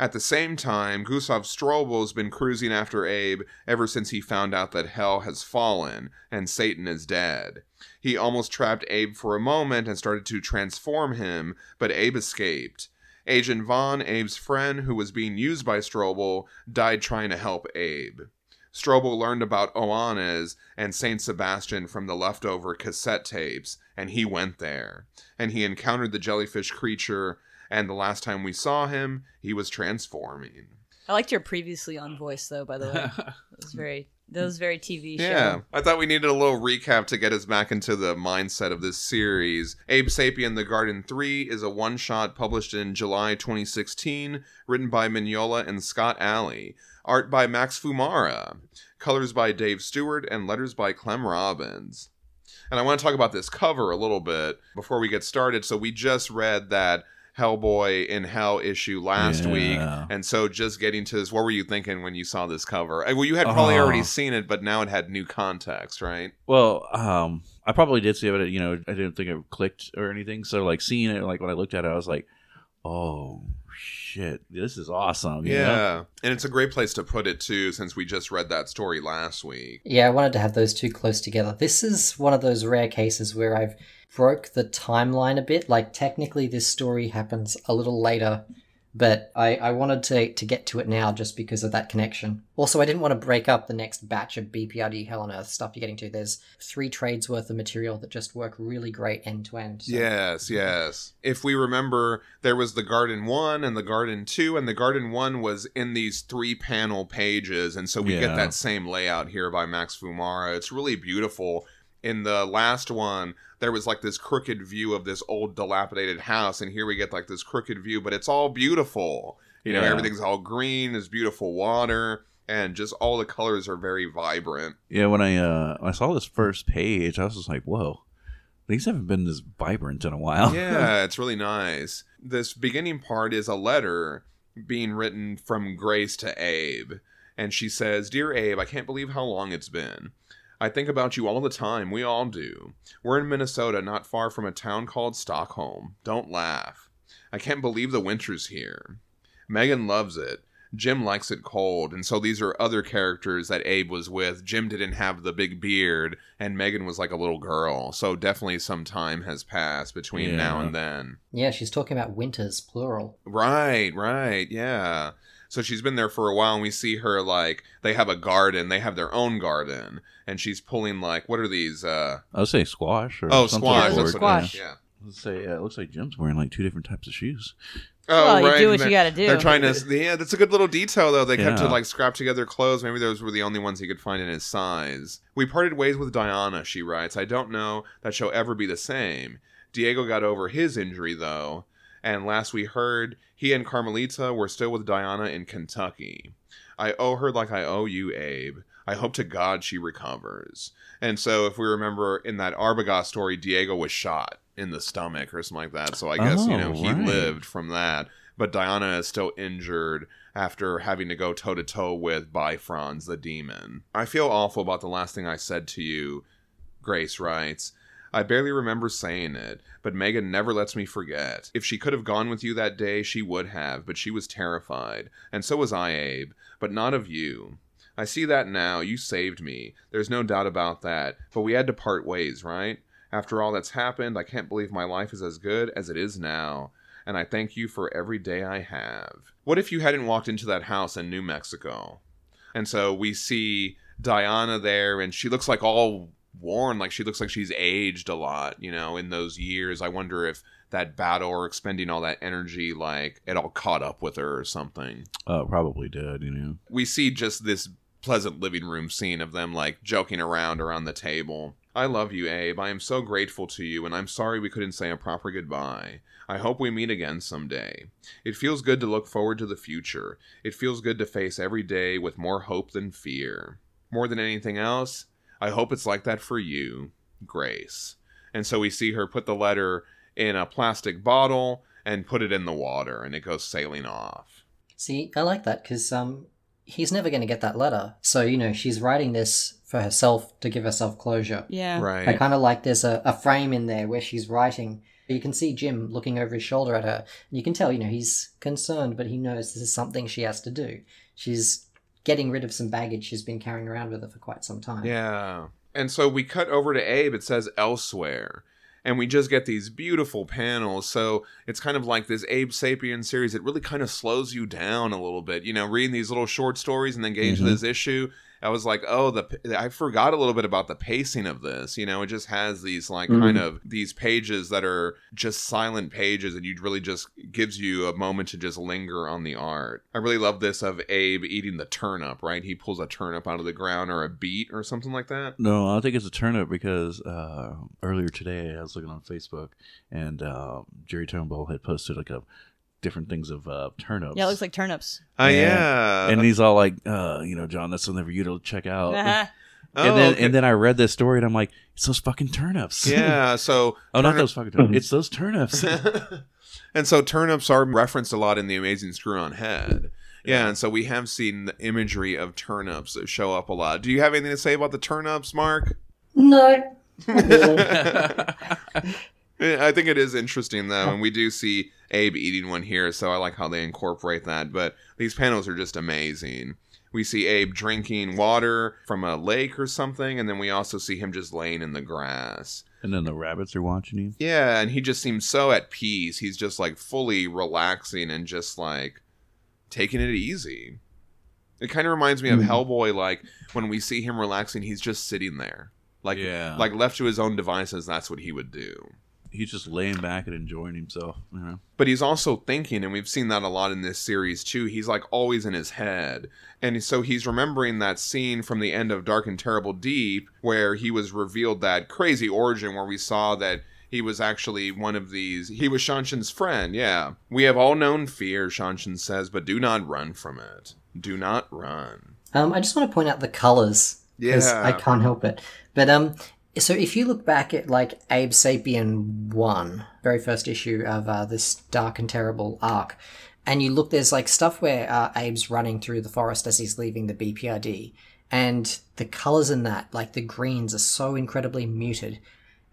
At the same time, Gustav Strobel's been cruising after Abe ever since he found out that hell has fallen and Satan is dead. He almost trapped Abe for a moment and started to transform him, but Abe escaped. Agent Vaughn, Abe's friend, who was being used by Strobel, died trying to help Abe. Strobel learned about Oannes and Saint Sebastian from the leftover cassette tapes, and he went there. And he encountered the jellyfish creature, and the last time we saw him, he was transforming. I liked your previously on voice, though, by the way. It was very... That was very T V show. Yeah, I thought we needed a little recap to get us back into the mindset of this series. Abe Sapien, The Garden Three is a one-shot published in July twenty sixteen, written by Mignola and Scott Alley. Art by Max Fumara. Colors by Dave Stewart and letters by Clem Robbins. And I want to talk about this cover a little bit before we get started. So we just read that Hellboy in Hell issue last yeah. week, and so just getting to this, what were you thinking when you saw this cover? Well, you had probably uh, already seen it, but now it had new context, right? Well, um, I probably did see it, but you know, I didn't think it clicked or anything. So, like seeing it, like when I looked at it, I was like, "Oh shit, this is awesome!" You yeah, know? And it's a great place to put it too, since we just read that story last week. Yeah, I wanted to have those two close together. This is one of those rare cases where I've broke the timeline a bit. Like, technically this story happens a little later, but I, I wanted to, to get to it now just because of that connection. Also, I didn't want to break up the next batch of B P R D Hell on Earth stuff you're getting to. There's three trades worth of material that just work really great end to end. So. Yes, yes. If we remember, there was the Garden One and the Garden Two, and the Garden One was in these three panel pages, and so we yeah. get that same layout here by Max Fumara. It's really beautiful. In the last one, there was like this crooked view of this old dilapidated house, and here we get like this crooked view, but it's all beautiful. You know, yeah. everything's all green, there's beautiful water, and just all the colors are very vibrant. Yeah, when I uh, I saw this first page, I was just like, whoa, these haven't been this vibrant in a while. Yeah, it's really nice. This beginning part is a letter being written from Grace to Abe. And she says, "Dear Abe, I can't believe how long it's been. I think about you all the time. We all do. We're in Minnesota, not far from a town called Stockholm. Don't laugh. I can't believe the winter's here. Megan loves it. Jim likes it cold." And so these are other characters that Abe was with. Jim didn't have the big beard, and Megan was like a little girl. So definitely some time has passed between yeah. now and then. Yeah, she's talking about winters, plural. Right, right, yeah. So she's been there for a while, and we see her, like, they have a garden. They have their own garden. And she's pulling, like, what are these? Uh... I would say squash. Or oh, squash. Or squash. Yeah. I would say, uh, it looks like Jim's wearing, like, two different types of shoes. Oh, well, right. You do what you got to do. They're trying to, yeah, that's a good little detail, though. They yeah. kept to, like, scrap together clothes. Maybe those were the only ones he could find in his size. "We parted ways with Diana," she writes. "I don't know that she'll ever be the same. Diego got over his injury, though. And last we heard, he and Carmelita were still with Diana in Kentucky. I owe her like I owe you, Abe. I hope to God she recovers." And so if we remember in that Arbogast story, Diego was shot in the stomach or something like that. So I guess, oh, you know, he right. lived from that. But Diana is still injured after having to go toe-to-toe with Bifrons, the demon. "I feel awful about the last thing I said to you," Grace writes. "I barely remember saying it, but Megan never lets me forget. If she could have gone with you that day, she would have, but she was terrified. And so was I, Abe, but not of you. I see that now. You saved me. There's no doubt about that. But we had to part ways, right? After all that's happened, I can't believe my life is as good as it is now. And I thank you for every day I have. What if you hadn't walked into that house in New Mexico?" And so we see Diana there, and she looks like all... worn, like she looks like she's aged a lot, you know, in those years. I wonder if that battle or expending all that energy, like, it all caught up with her or something. Uh, probably did, you know. We see just this pleasant living room scene of them, like, joking around around the table. "I love you, Abe. I am so grateful to you, and I'm sorry we couldn't say a proper goodbye. I hope we meet again someday. It feels good to look forward to the future. It feels good to face every day with more hope than fear. More than anything else, I hope it's like that for you, Grace." And so we see her put the letter in a plastic bottle and put it in the water, and it goes sailing off. See, I like that, because um, he's never going to get that letter. So, you know, she's writing this for herself to give herself closure. Yeah. Right. I kind of like there's a, a frame in there where she's writing. You can see Jim looking over his shoulder at her. And you can tell, you know, he's concerned, but he knows this is something she has to do. She's getting rid of some baggage she's been carrying around with her for quite some time. Yeah. And so we cut over to Abe. It says elsewhere. And we just get these beautiful panels. So it's kind of like this Abe Sapien series. It really kind of slows you down a little bit. You know, reading these little short stories and then getting mm-hmm. to this issue, I was like, oh, the I forgot a little bit about the pacing of this. You know, it just has these like mm-hmm. kind of these pages that are just silent pages, and you really just gives you a moment to just linger on the art. I really love this of Abe eating the turnip, right? He pulls a turnip out of the ground or a beet or something like that. No, I think it's a turnip because uh, earlier today I was looking on Facebook and uh, Jerry Turnbull had posted like a different things of uh, turnips. Yeah, it looks like turnips. Oh, uh, yeah. yeah. And he's all like, uh, you know, John, that's something for you to check out. Uh-huh. And oh, then okay. and then I read this story and I'm like, it's those fucking turnips. Yeah, so... oh, turn- not those fucking turnips. It's those turnips. And so turnips are referenced a lot in The Amazing Screw-On Head. Yeah, and so we have seen the imagery of turnips show up a lot. Do you have anything to say about the turnips, Mark? No. I think it is interesting, though, and we do see Abe eating one here, so I like how they incorporate that, but these panels are just amazing. We see Abe drinking water from a lake or something, and then we also see him just laying in the grass. And then the rabbits are watching him? Yeah, and he just seems so at peace. He's just, like, fully relaxing and just, like, taking it easy. It kind of reminds me of mm-hmm. Hellboy, like, when we see him relaxing, he's just sitting there. Like, yeah. like left to his own devices, that's what he would do. He's just laying back and enjoying himself. You know? But he's also thinking, and we've seen that a lot in this series too. He's like always in his head. And so he's remembering that scene from the end of Dark and Terrible Deep where he was revealed that crazy origin where we saw that He was actually one of these. He was Shanshan's friend, yeah. We have all known fear, Shanshan says, but do not run from it. Do not run. Um, I just want to point out the colors. Yeah. I can't help it. But, um... so if you look back at, like, Abe Sapien one, very first issue of uh, this Dark and Terrible arc, and you look, there's, like, stuff where uh, Abe's running through the forest as he's leaving the B P R D, and the colours in that, like, the greens are so incredibly muted.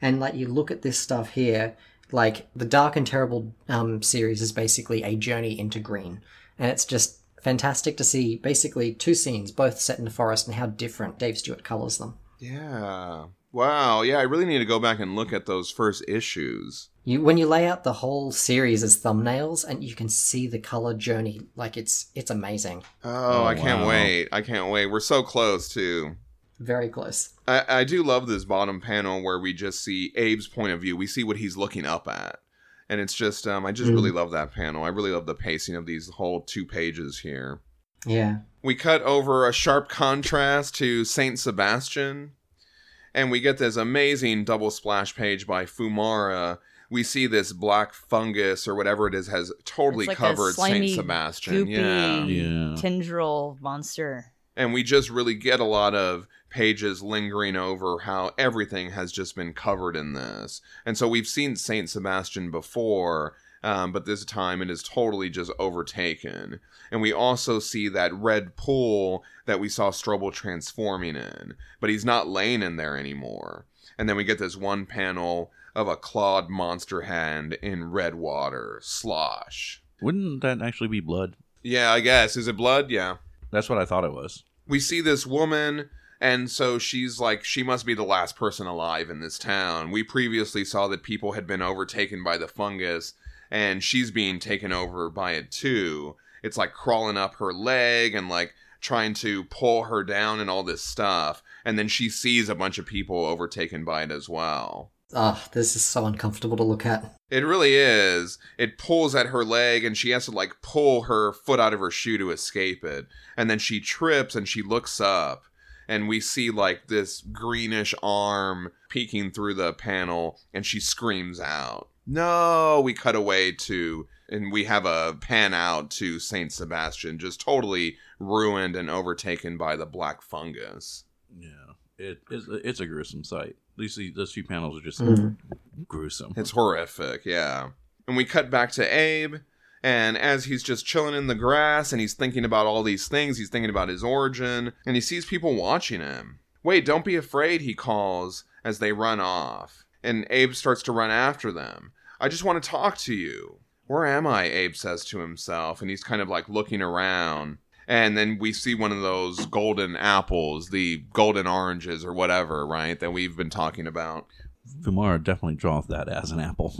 And, like, you look at this stuff here, like, the Dark and Terrible um, series is basically a journey into green, and it's just fantastic to see basically two scenes, both set in the forest, and how different Dave Stewart colours them. Yeah. Wow, yeah, I really need to go back and look at those first issues. You, when you lay out the whole series as thumbnails, and you can see the color journey, like, it's it's amazing. Oh, oh I wow. can't wait. I can't wait. We're so close, too. Very close. I, I do love this bottom panel where we just see Abe's point of view. We see what he's looking up at. And it's just, um, I just mm. really love that panel. I really love the pacing of these whole two pages here. Yeah. We cut over a sharp contrast to Saint Sebastian. And we get this amazing double splash page by Fumara. We see this black fungus or whatever it is has totally like covered slimy, Saint Sebastian. Goopy, yeah. yeah. Tendril monster. And we just really get a lot of pages lingering over how everything has just been covered in this. And so we've seen Saint Sebastian before, um, but this time it is totally just overtaken. And we also see that red pool that we saw Strobel transforming in, but he's not laying in there anymore. And then we get this one panel of a clawed monster hand in red water. Slosh. Wouldn't that actually be blood? Yeah, I guess. Is it blood? Yeah. That's what I thought it was. We see this woman, and so she's like, she must be the last person alive in this town. We previously saw that people had been overtaken by the fungus, and she's being taken over by it too. It's like crawling up her leg and like trying to pull her down and all this stuff. And then she sees a bunch of people overtaken by it as well. Oh, this is so uncomfortable to look at. It really is. It pulls at her leg and she has to like pull her foot out of her shoe to escape it. And then she trips and she looks up and we see like this greenish arm peeking through the panel and she screams out. No, we cut away to, and we have a pan out to Saint Sebastian, just totally ruined and overtaken by the black fungus. Yeah, it, it's, it's a gruesome sight. These those few panels are just mm. gruesome. It's horrific, yeah. And we cut back to Abe, and as he's just chilling in the grass, and he's thinking about all these things, he's thinking about his origin, and he sees people watching him. Wait, don't be afraid, he calls as they run off. And Abe starts to run after them. I just want to talk to you. Where am I? Abe says to himself. And he's kind of like looking around. And then we see one of those golden apples, the golden oranges or whatever, right? That we've been talking about. Fumara definitely draws that as an apple.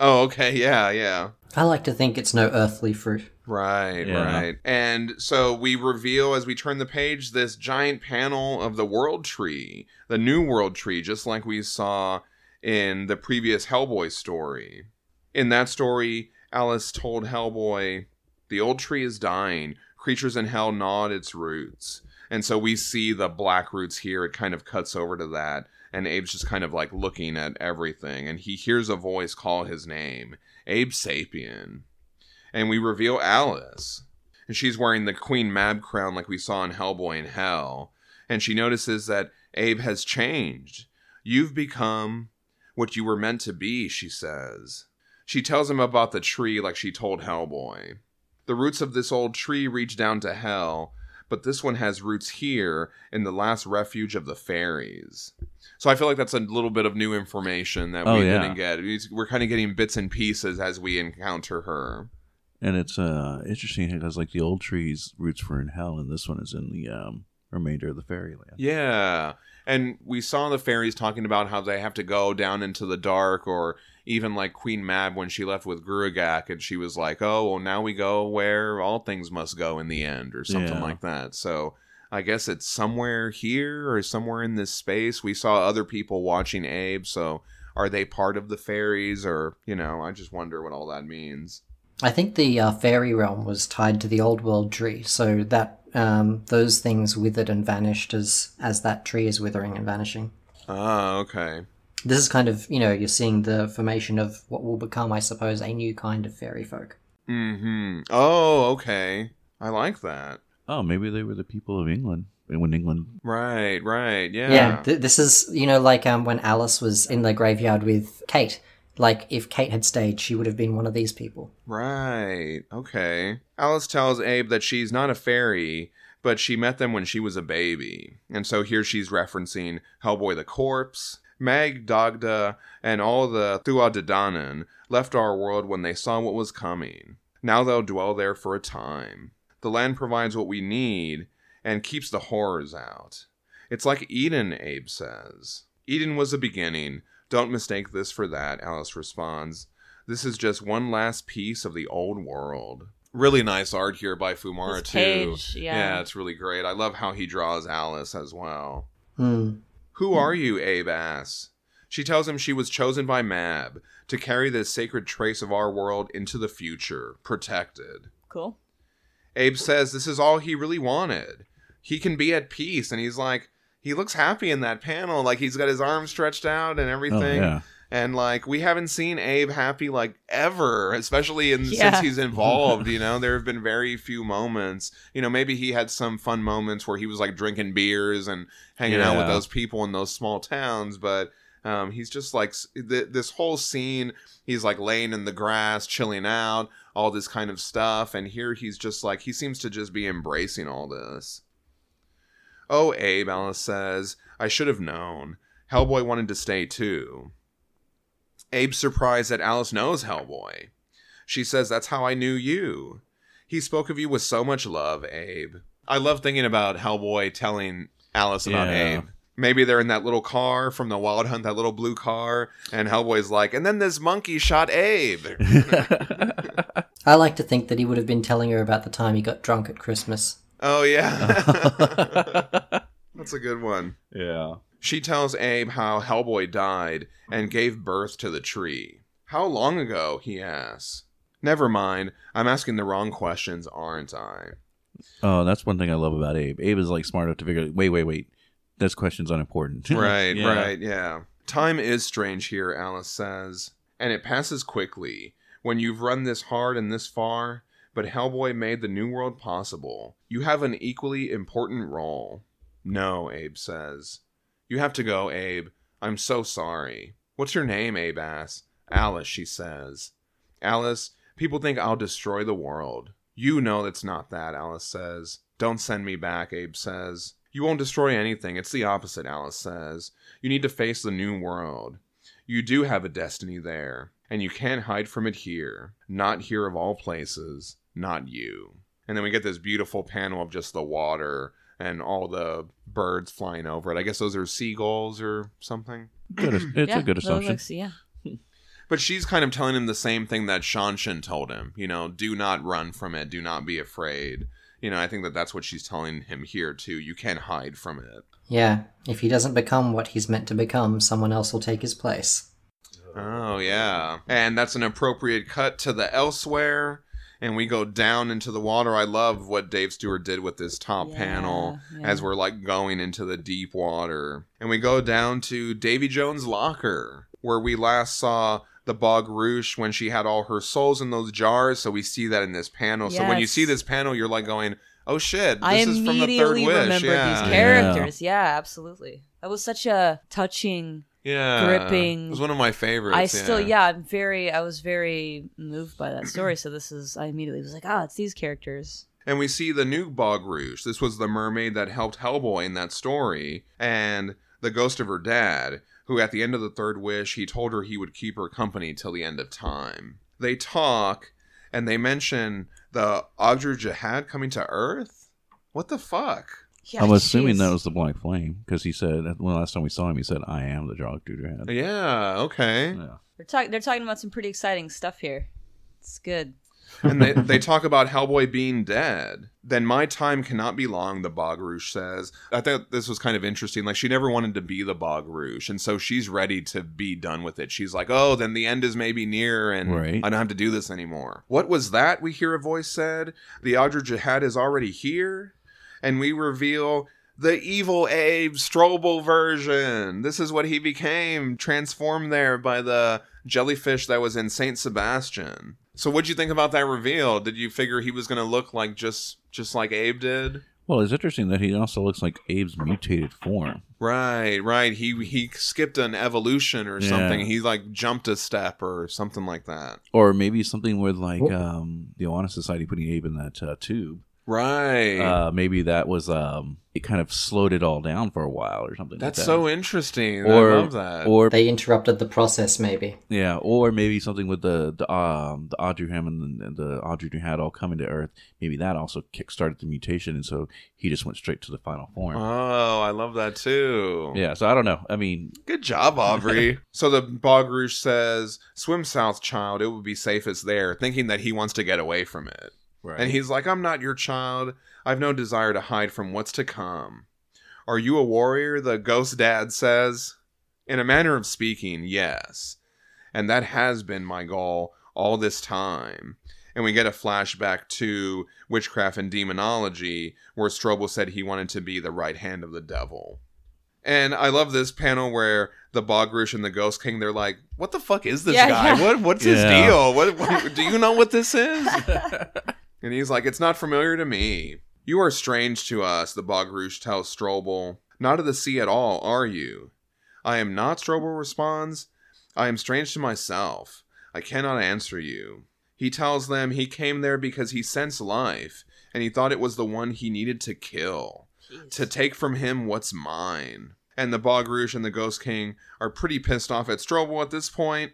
Oh, okay. Yeah, yeah. I like to think it's no earthly fruit. Right, yeah. right. And so we reveal, as we turn the page, this giant panel of the world tree. The new world tree, just like we saw in the previous Hellboy story. In that story, Alice told Hellboy, the old tree is dying. Creatures in hell gnaw at its roots. And so we see the black roots here. It kind of cuts over to that. And Abe's just kind of like looking at everything. And he hears a voice call his name. Abe Sapien. And we reveal Alice. And she's wearing the Queen Mab crown like we saw in Hellboy in Hell. And she notices that Abe has changed. You've become what you were meant to be, she says. She tells him about the tree like she told Hellboy. The roots of this old tree reach down to hell, but this one has roots here in the last refuge of the fairies. So I feel like that's a little bit of new information that oh, we yeah. didn't get. We're kind of getting bits and pieces as we encounter her. And it's uh, interesting because like the old tree's roots were in hell, and this one is in the um, remainder of the fairyland. Yeah. And we saw the fairies talking about how they have to go down into the dark, or even like Queen Mab when she left with Grugak and she was like, oh, well, now we go where all things must go in the end or something yeah. like that. So I guess it's somewhere here or somewhere in this space. We saw other people watching Abe. So are they part of the fairies or, you know, I just wonder what all that means. I think the uh, fairy realm was tied to the old world tree. So that um, those things withered and vanished as, as that tree is withering and vanishing. Ah, okay. this is kind of, you know, you're seeing the formation of what will become, I suppose, a new kind of fairy folk. Mm-hmm. Oh, okay. I like that. Oh, maybe they were the people of England. When England... Right, right, yeah. Yeah, th- this is, you know, like um, when Alice was in the graveyard with Kate. Like, if Kate had stayed, she would have been one of these people. Right, okay. Alice tells Abe that she's not a fairy, but she met them when she was a baby. And so here she's referencing Hellboy the Corpse... Mag, Dagda, and all the Thuadadanann left our world when they saw what was coming. Now they'll dwell there for a time. The land provides what we need and keeps the horrors out. It's like Eden, Abe says. Eden was a beginning. Don't mistake this for that, Alice responds. This is just one last piece of the old world. Really nice art here by Fumara, this page, too. Yeah. yeah, it's really great. I love how he draws Alice as well. Hmm. Who are you, Abe asks. She tells him she was chosen by Mab to carry this sacred trace of our world into the future, protected. Cool. Abe says this is all he really wanted. He can be at peace, and he's like, he looks happy in that panel. Like, he's got his arms stretched out and everything. Oh, yeah. And, like, we haven't seen Abe happy, like, ever, especially in, yeah. since he's involved, you know? There have been very few moments. You know, maybe he had some fun moments where he was, like, drinking beers and hanging yeah. out with those people in those small towns. But um, he's just, like, th- this whole scene, he's, like, laying in the grass, chilling out, all this kind of stuff. And here he's just, like, he seems to just be embracing all this. Oh, Abe, Alice says, I should have known. Hellboy wanted to stay, too. Abe's surprised that Alice knows Hellboy. She says, that's how I knew you. He spoke of you with so much love, Abe. I love thinking about Hellboy telling Alice about yeah. Abe. Maybe they're in that little car from the Wild Hunt, that little blue car, and Hellboy's like, and then this monkey shot Abe. I like to think that he would have been telling her about the time he got drunk at Christmas. Oh, yeah. That's a good one. Yeah. She tells Abe how Hellboy died and gave birth to the tree. How long ago, he asks. Never mind. I'm asking the wrong questions, aren't I? Oh, that's one thing I love about Abe. Abe is like smart enough to figure, wait, wait, wait. Those questions aren't important. Right, yeah. right, yeah. Time is strange here, Alice says. And it passes quickly. When you've run this hard and this far, but Hellboy made the new world possible. You have an equally important role. No, Abe says. You have to go, Abe. I'm so sorry. What's your name, Abe asks. Alice, she says. Alice, people think I'll destroy the world. You know it's not that, Alice says. Don't send me back, Abe says. You won't destroy anything. It's the opposite, Alice says. You need to face the new world. You do have a destiny there, and you can't hide from it here. Not here of all places. Not you. And then we get this beautiful panel of just the water and all the birds flying over it. I guess those are seagulls or something. Good, it's yeah, a good assumption. Looks, yeah. But she's kind of telling him the same thing that Shanshan told him. You know, do not run from it. Do not be afraid. You know, I think that that's what she's telling him here, too. You can't hide from it. Yeah. If he doesn't become what he's meant to become, someone else will take his place. Oh, yeah. And that's an appropriate cut to the elsewhere. And we go down into the water. I love what Dave Stewart did with this top yeah, panel yeah. as we're like going into the deep water. And we go down to Davy Jones' locker, where we last saw the Bog Rouge when she had all her souls in those jars. So we see that in this panel. Yes. So when you see this panel, you're like going, oh shit, this I is from the Third Wish. I immediately remember yeah. these characters. Yeah. yeah, absolutely. That was such a touching... Yeah, gripping. It was one of my favorites. I still, yeah. yeah, I'm very. I was very moved by that story. So this is. I immediately was like, ah, oh, it's these characters. And we see the new Bog Rouge. This was the mermaid that helped Hellboy in that story, and the ghost of her dad, who at the end of the Third Wish, he told her he would keep her company till the end of time. They talk, and they mention the Audru Jihad coming to Earth. What the fuck? Yeah, I'm assuming geez. that was the Black Flame, because he said, when the last time we saw him, he said, I am the Jog Duderhead. Yeah, okay. Yeah. They're, talk- they're talking about some pretty exciting stuff here. It's good. And they, they talk about Hellboy being dead. Then my time cannot be long, the Bog Rouge says. I thought this was kind of interesting. Like, she never wanted to be the Bog Rouge, and so she's ready to be done with it. She's like, oh, then the end is maybe near, and right. I don't have to do this anymore. What was that, we hear a voice said? The Audru Jihad is already here? And we reveal the evil Abe Strobel version. This is what he became, transformed there by the jellyfish that was in Saint Sebastian. So what'd you think about that reveal? Did you figure he was going to look like just just like Abe did? Well, it's interesting that he also looks like Abe's mutated form. Right, right. He he skipped an evolution or yeah. something. He like jumped a step or something like that. Or maybe something with like um, the Awana Society putting Abe in that uh, tube. Right. Uh, maybe that was um, it kind of slowed it all down for a while or something. That's like that. So interesting. Or, I love that. Or they interrupted the process, maybe. Yeah, or maybe something with the the, um, the Audrey Hammond and the Audrey Had all coming to Earth. Maybe that also kickstarted the mutation, and so he just went straight to the final form. Oh, I love that too. Yeah. So I don't know. I mean, good job, Aubrey. So the Bog Rouge says, "Swim south, child. It would be safest there," thinking that he wants to get away from it. Right. And he's like, "I'm not your child. I've no desire to hide from what's to come." "Are you a warrior?" the ghost dad says. "In a manner of speaking, yes. And that has been my goal all this time." And we get a flashback to Witchcraft and Demonology, where Strobel said he wanted to be the right hand of the devil. And I love this panel where the Bog Rouge and the Ghost King, they're like, "What the fuck is this yeah, guy? Yeah. What What's yeah. his deal? What, what do you know what this is?" And he's like, "It's not familiar to me." "You are strange to us," the Bog Rouge tells Strobel. "Not of the sea at all, are you?" "I am not," Strobel responds. "I am strange to myself. I cannot answer you." He tells them he came there because he sensed life, and he thought it was the one he needed to kill. Jeez. To take from him what's mine. And the Bog Rouge and the Ghost King are pretty pissed off at Strobel at this point.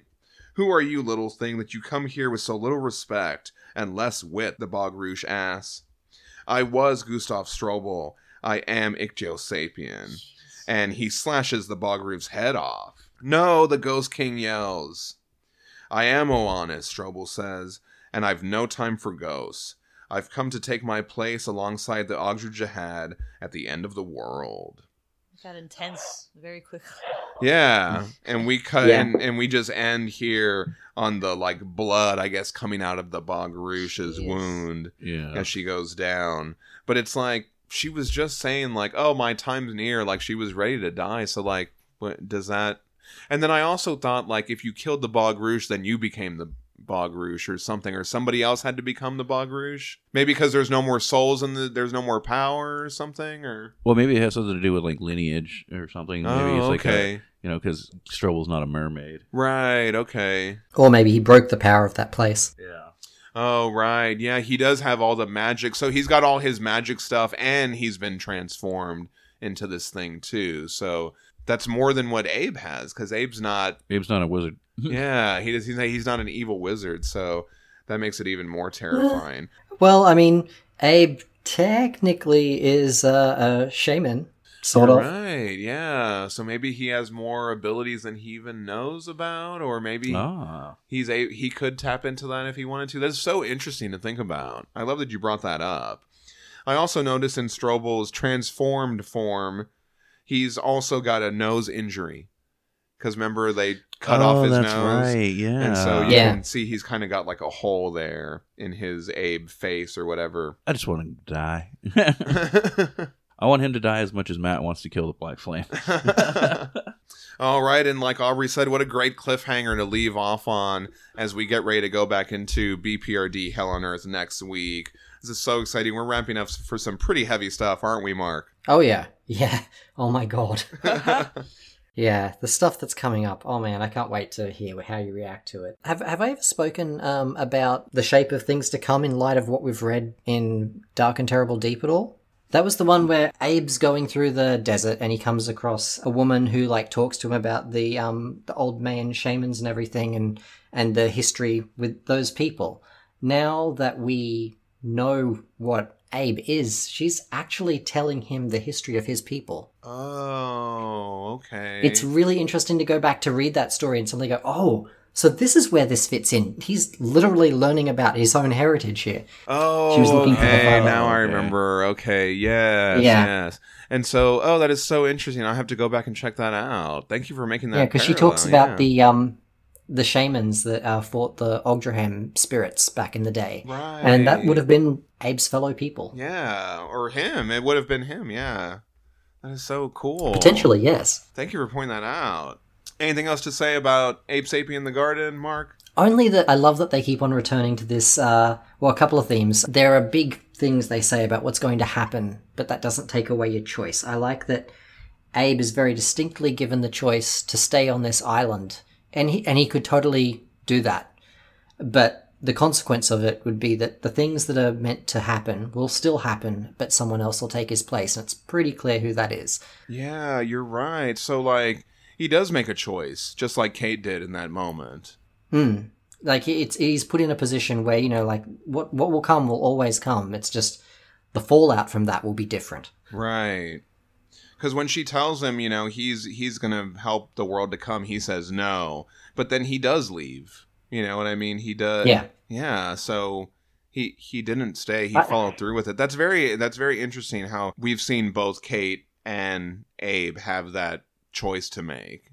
"Who are you, little thing, that you come here with so little respect and less wit?" the Bog Rouge asks. "I was Gustav Strobel. I am Ictiosapian." And he slashes the Bog Rouge's head off. "No," the Ghost King yells. "I am Oannes," Strobel says, "and I've no time for ghosts. I've come to take my place alongside the Audrey Jihad at the end of the world." It got intense very quickly. Yeah, and we cut yeah. and, and we just end here on the like blood, I guess, coming out of the Bog Rouge's wound yeah. as she goes down. But it's like she was just saying like, "Oh, my time's near," like she was ready to die. So like, what does that? And then I also thought like, if you killed the Bog Rouge, then you became the Bog Rouge or something, or somebody else had to become the Bog Rouge, maybe because there's no more souls and the, there's no more power or something, or well, maybe it has something to do with like lineage or something. Oh, maybe it's like okay. a, you know, because Strobel's not a mermaid, right? Okay, or maybe he broke the power of that place. Yeah. Oh right, yeah, he does have all the magic, so he's got all his magic stuff, and he's been transformed into this thing too. So that's more than what Abe has, because Abe's not Abe's not a wizard. Yeah, he does, he's, not, he's not an evil wizard, so that makes it even more terrifying. Well, I mean, Abe technically is uh, a shaman, sort All of. Right, yeah. So maybe he has more abilities than he even knows about, or maybe ah. he's a, he could tap into that if he wanted to. That's so interesting to think about. I love that you brought that up. I also noticed in Strobel's transformed form, he's also got a nose injury. Because remember, they cut oh, off his that's nose. Right. Yeah. And so you yeah. can see he's kind of got like a hole there in his Abe face or whatever. I just want him to die. I want him to die as much as Matt wants to kill the Black Flame. All right. And like Aubrey said, what a great cliffhanger to leave off on as we get ready to go back into B P R D Hell on Earth next week. This is so exciting. We're ramping up for some pretty heavy stuff, aren't we, Mark? Oh, yeah. Yeah. Oh, my God. Yeah, the stuff that's coming up. Oh man, I can't wait to hear how you react to it. Have Have I ever spoken um, about the shape of things to come in light of what we've read in Dark and Terrible Deep at all? That was the one where Abe's going through the desert and he comes across a woman who like talks to him about the um the old man shamans and everything and and the history with those people. Now that we know what Abe is, she's actually telling him the history of his people. Oh, okay. It's really interesting to go back to read that story and suddenly go, oh, so this is where this fits in. He's literally learning about his own heritage here. Oh, she was looking okay, for the father. Now I remember. Okay, yes, yeah. yes. And so, oh, that is so interesting. I'll have to go back and check that out. Thank you for making that Yeah, because she talks about yeah. the... um. the shamans that uh, fought the Ogdraham spirits back in the day. Right. And that would have been Abe's fellow people. Yeah, or him. It would have been him, yeah. That is so cool. Potentially, yes. Thank you for pointing that out. Anything else to say about Ape Sapien the Garden, Mark? Only that I love that they keep on returning to this, uh, well, a couple of themes. There are big things they say about what's going to happen, but that doesn't take away your choice. I like that Abe is very distinctly given the choice to stay on this island, and he, and he could totally do that. But the consequence of it would be that the things that are meant to happen will still happen, but someone else will take his place, and it's pretty clear who that is. Yeah, you're right. So, like, he does make a choice, just like Kate did in that moment. Hmm. Like, it's he's put in a position where, you know, like, what what will come will always come. It's just the fallout from that will be different. Right. Because when she tells him, you know, he's he's going to help the world to come, he says no. But then he does leave. You know what I mean? He does. Yeah. Yeah, so he he didn't stay. He I, followed through with it. That's very that's very interesting how we've seen both Kate and Abe have that choice to make.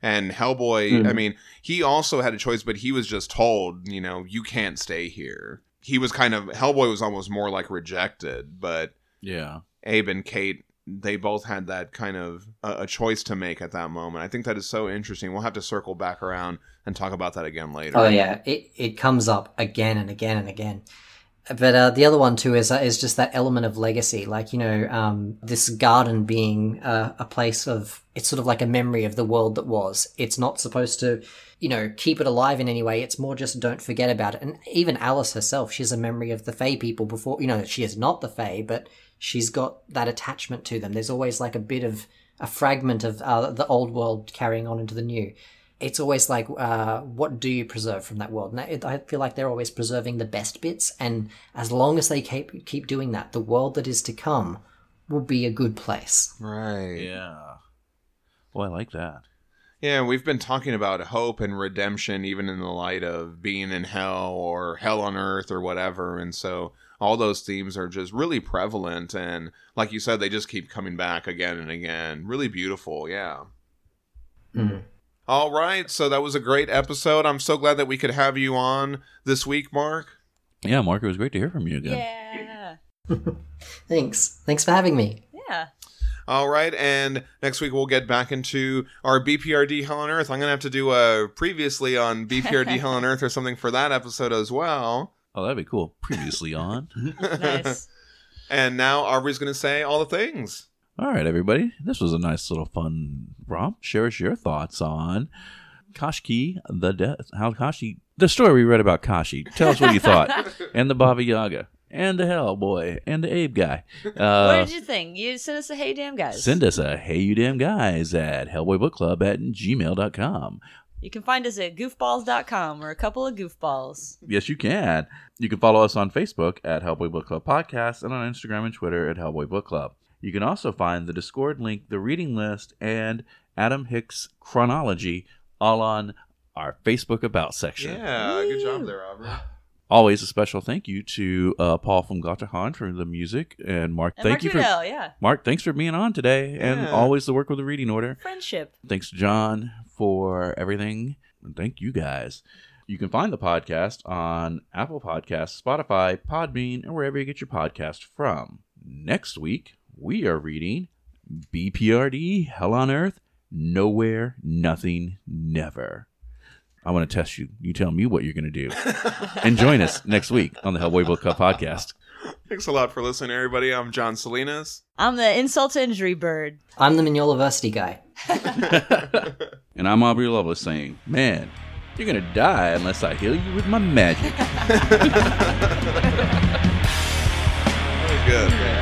And Hellboy, mm-hmm. I mean, he also had a choice, but he was just told, you know, you can't stay here. He was kind of, Hellboy was almost more like rejected, but yeah, Abe and Kate, they both had that kind of a, a choice to make at that moment. I think that is so interesting. We'll have to circle back around and talk about that again later. Oh yeah, it it comes up again and again and again. But uh, the other one too is uh, is just that element of legacy, like, you know, um, this garden being uh, a place of, it's sort of like a memory of the world that was. It's not supposed to, you know, keep it alive in any way. It's more just don't forget about it. And even Alice herself, she's a memory of the Fae people before, you know, she is not the Fae, but she's got that attachment to them. There's always like a bit of a fragment of uh, the old world carrying on into the new. It's always like, uh, what do you preserve from that world? And I feel like they're always preserving the best bits, and as long as they keep keep doing that, the world that is to come will be a good place. Right. Yeah. Well, I like that. Yeah, we've been talking about hope and redemption, even in the light of being in hell or hell on earth or whatever, and so all those themes are just really prevalent, and like you said, they just keep coming back again and again. Really beautiful, yeah. Mm-hmm. All right, so that was a great episode. I'm so glad that we could have you on this week, Mark. Yeah, Mark, it was great to hear from you again. Yeah. Thanks. Thanks for having me. Yeah. All right, and next week we'll get back into our B P R D Hell on Earth. I'm going to have to do a previously on B P R D Hell on Earth or something for that episode as well. Oh, that'd be cool. Previously on. Nice. And now Aubrey's going to say all the things. All right, everybody. This was a nice little fun romp. Share us your thoughts on Kashki, the death, how Kashi, the story we read about Kashi. Tell us what you thought. And the Baba Yaga. And the Hellboy. And the Abe guy. Uh, what did you think? You send us a hey damn guys. Send us a hey you damn guys at hellboybookclub at gmail dot com. You can find us at goofballs dot com. We're a couple of goofballs. Yes, you can. You can follow us on Facebook at Hellboy Book Club Podcast and on Instagram and Twitter at Hellboy Book Club. You can also find the Discord link, the reading list, and Adam Hicks' chronology all on our Facebook About section. Yeah, Woo! Good job there, Robert. Always a special thank you to uh, Paul from Gotterhan for the music, and Mark, and thank Mark you Udell, for yeah. Mark, thanks for being on today, yeah. And always the work with the reading order. Friendship. Thanks, John, for everything, and thank you guys. You can find the podcast on Apple Podcasts, Spotify, Podbean, and wherever you get your podcast from. Next week, we are reading B P R D, Hell on Earth, Nowhere, Nothing, Never. I want to test you. You tell me what you're going to do. And join us next week on the Hellboy Book Club Podcast. Thanks a lot for listening, everybody. I'm John Salinas. I'm the Insult to Injury Bird. I'm the Mignolaversity guy. And I'm Aubrey Lovelace saying, man, you're going to die unless I heal you with my magic. That was good, man.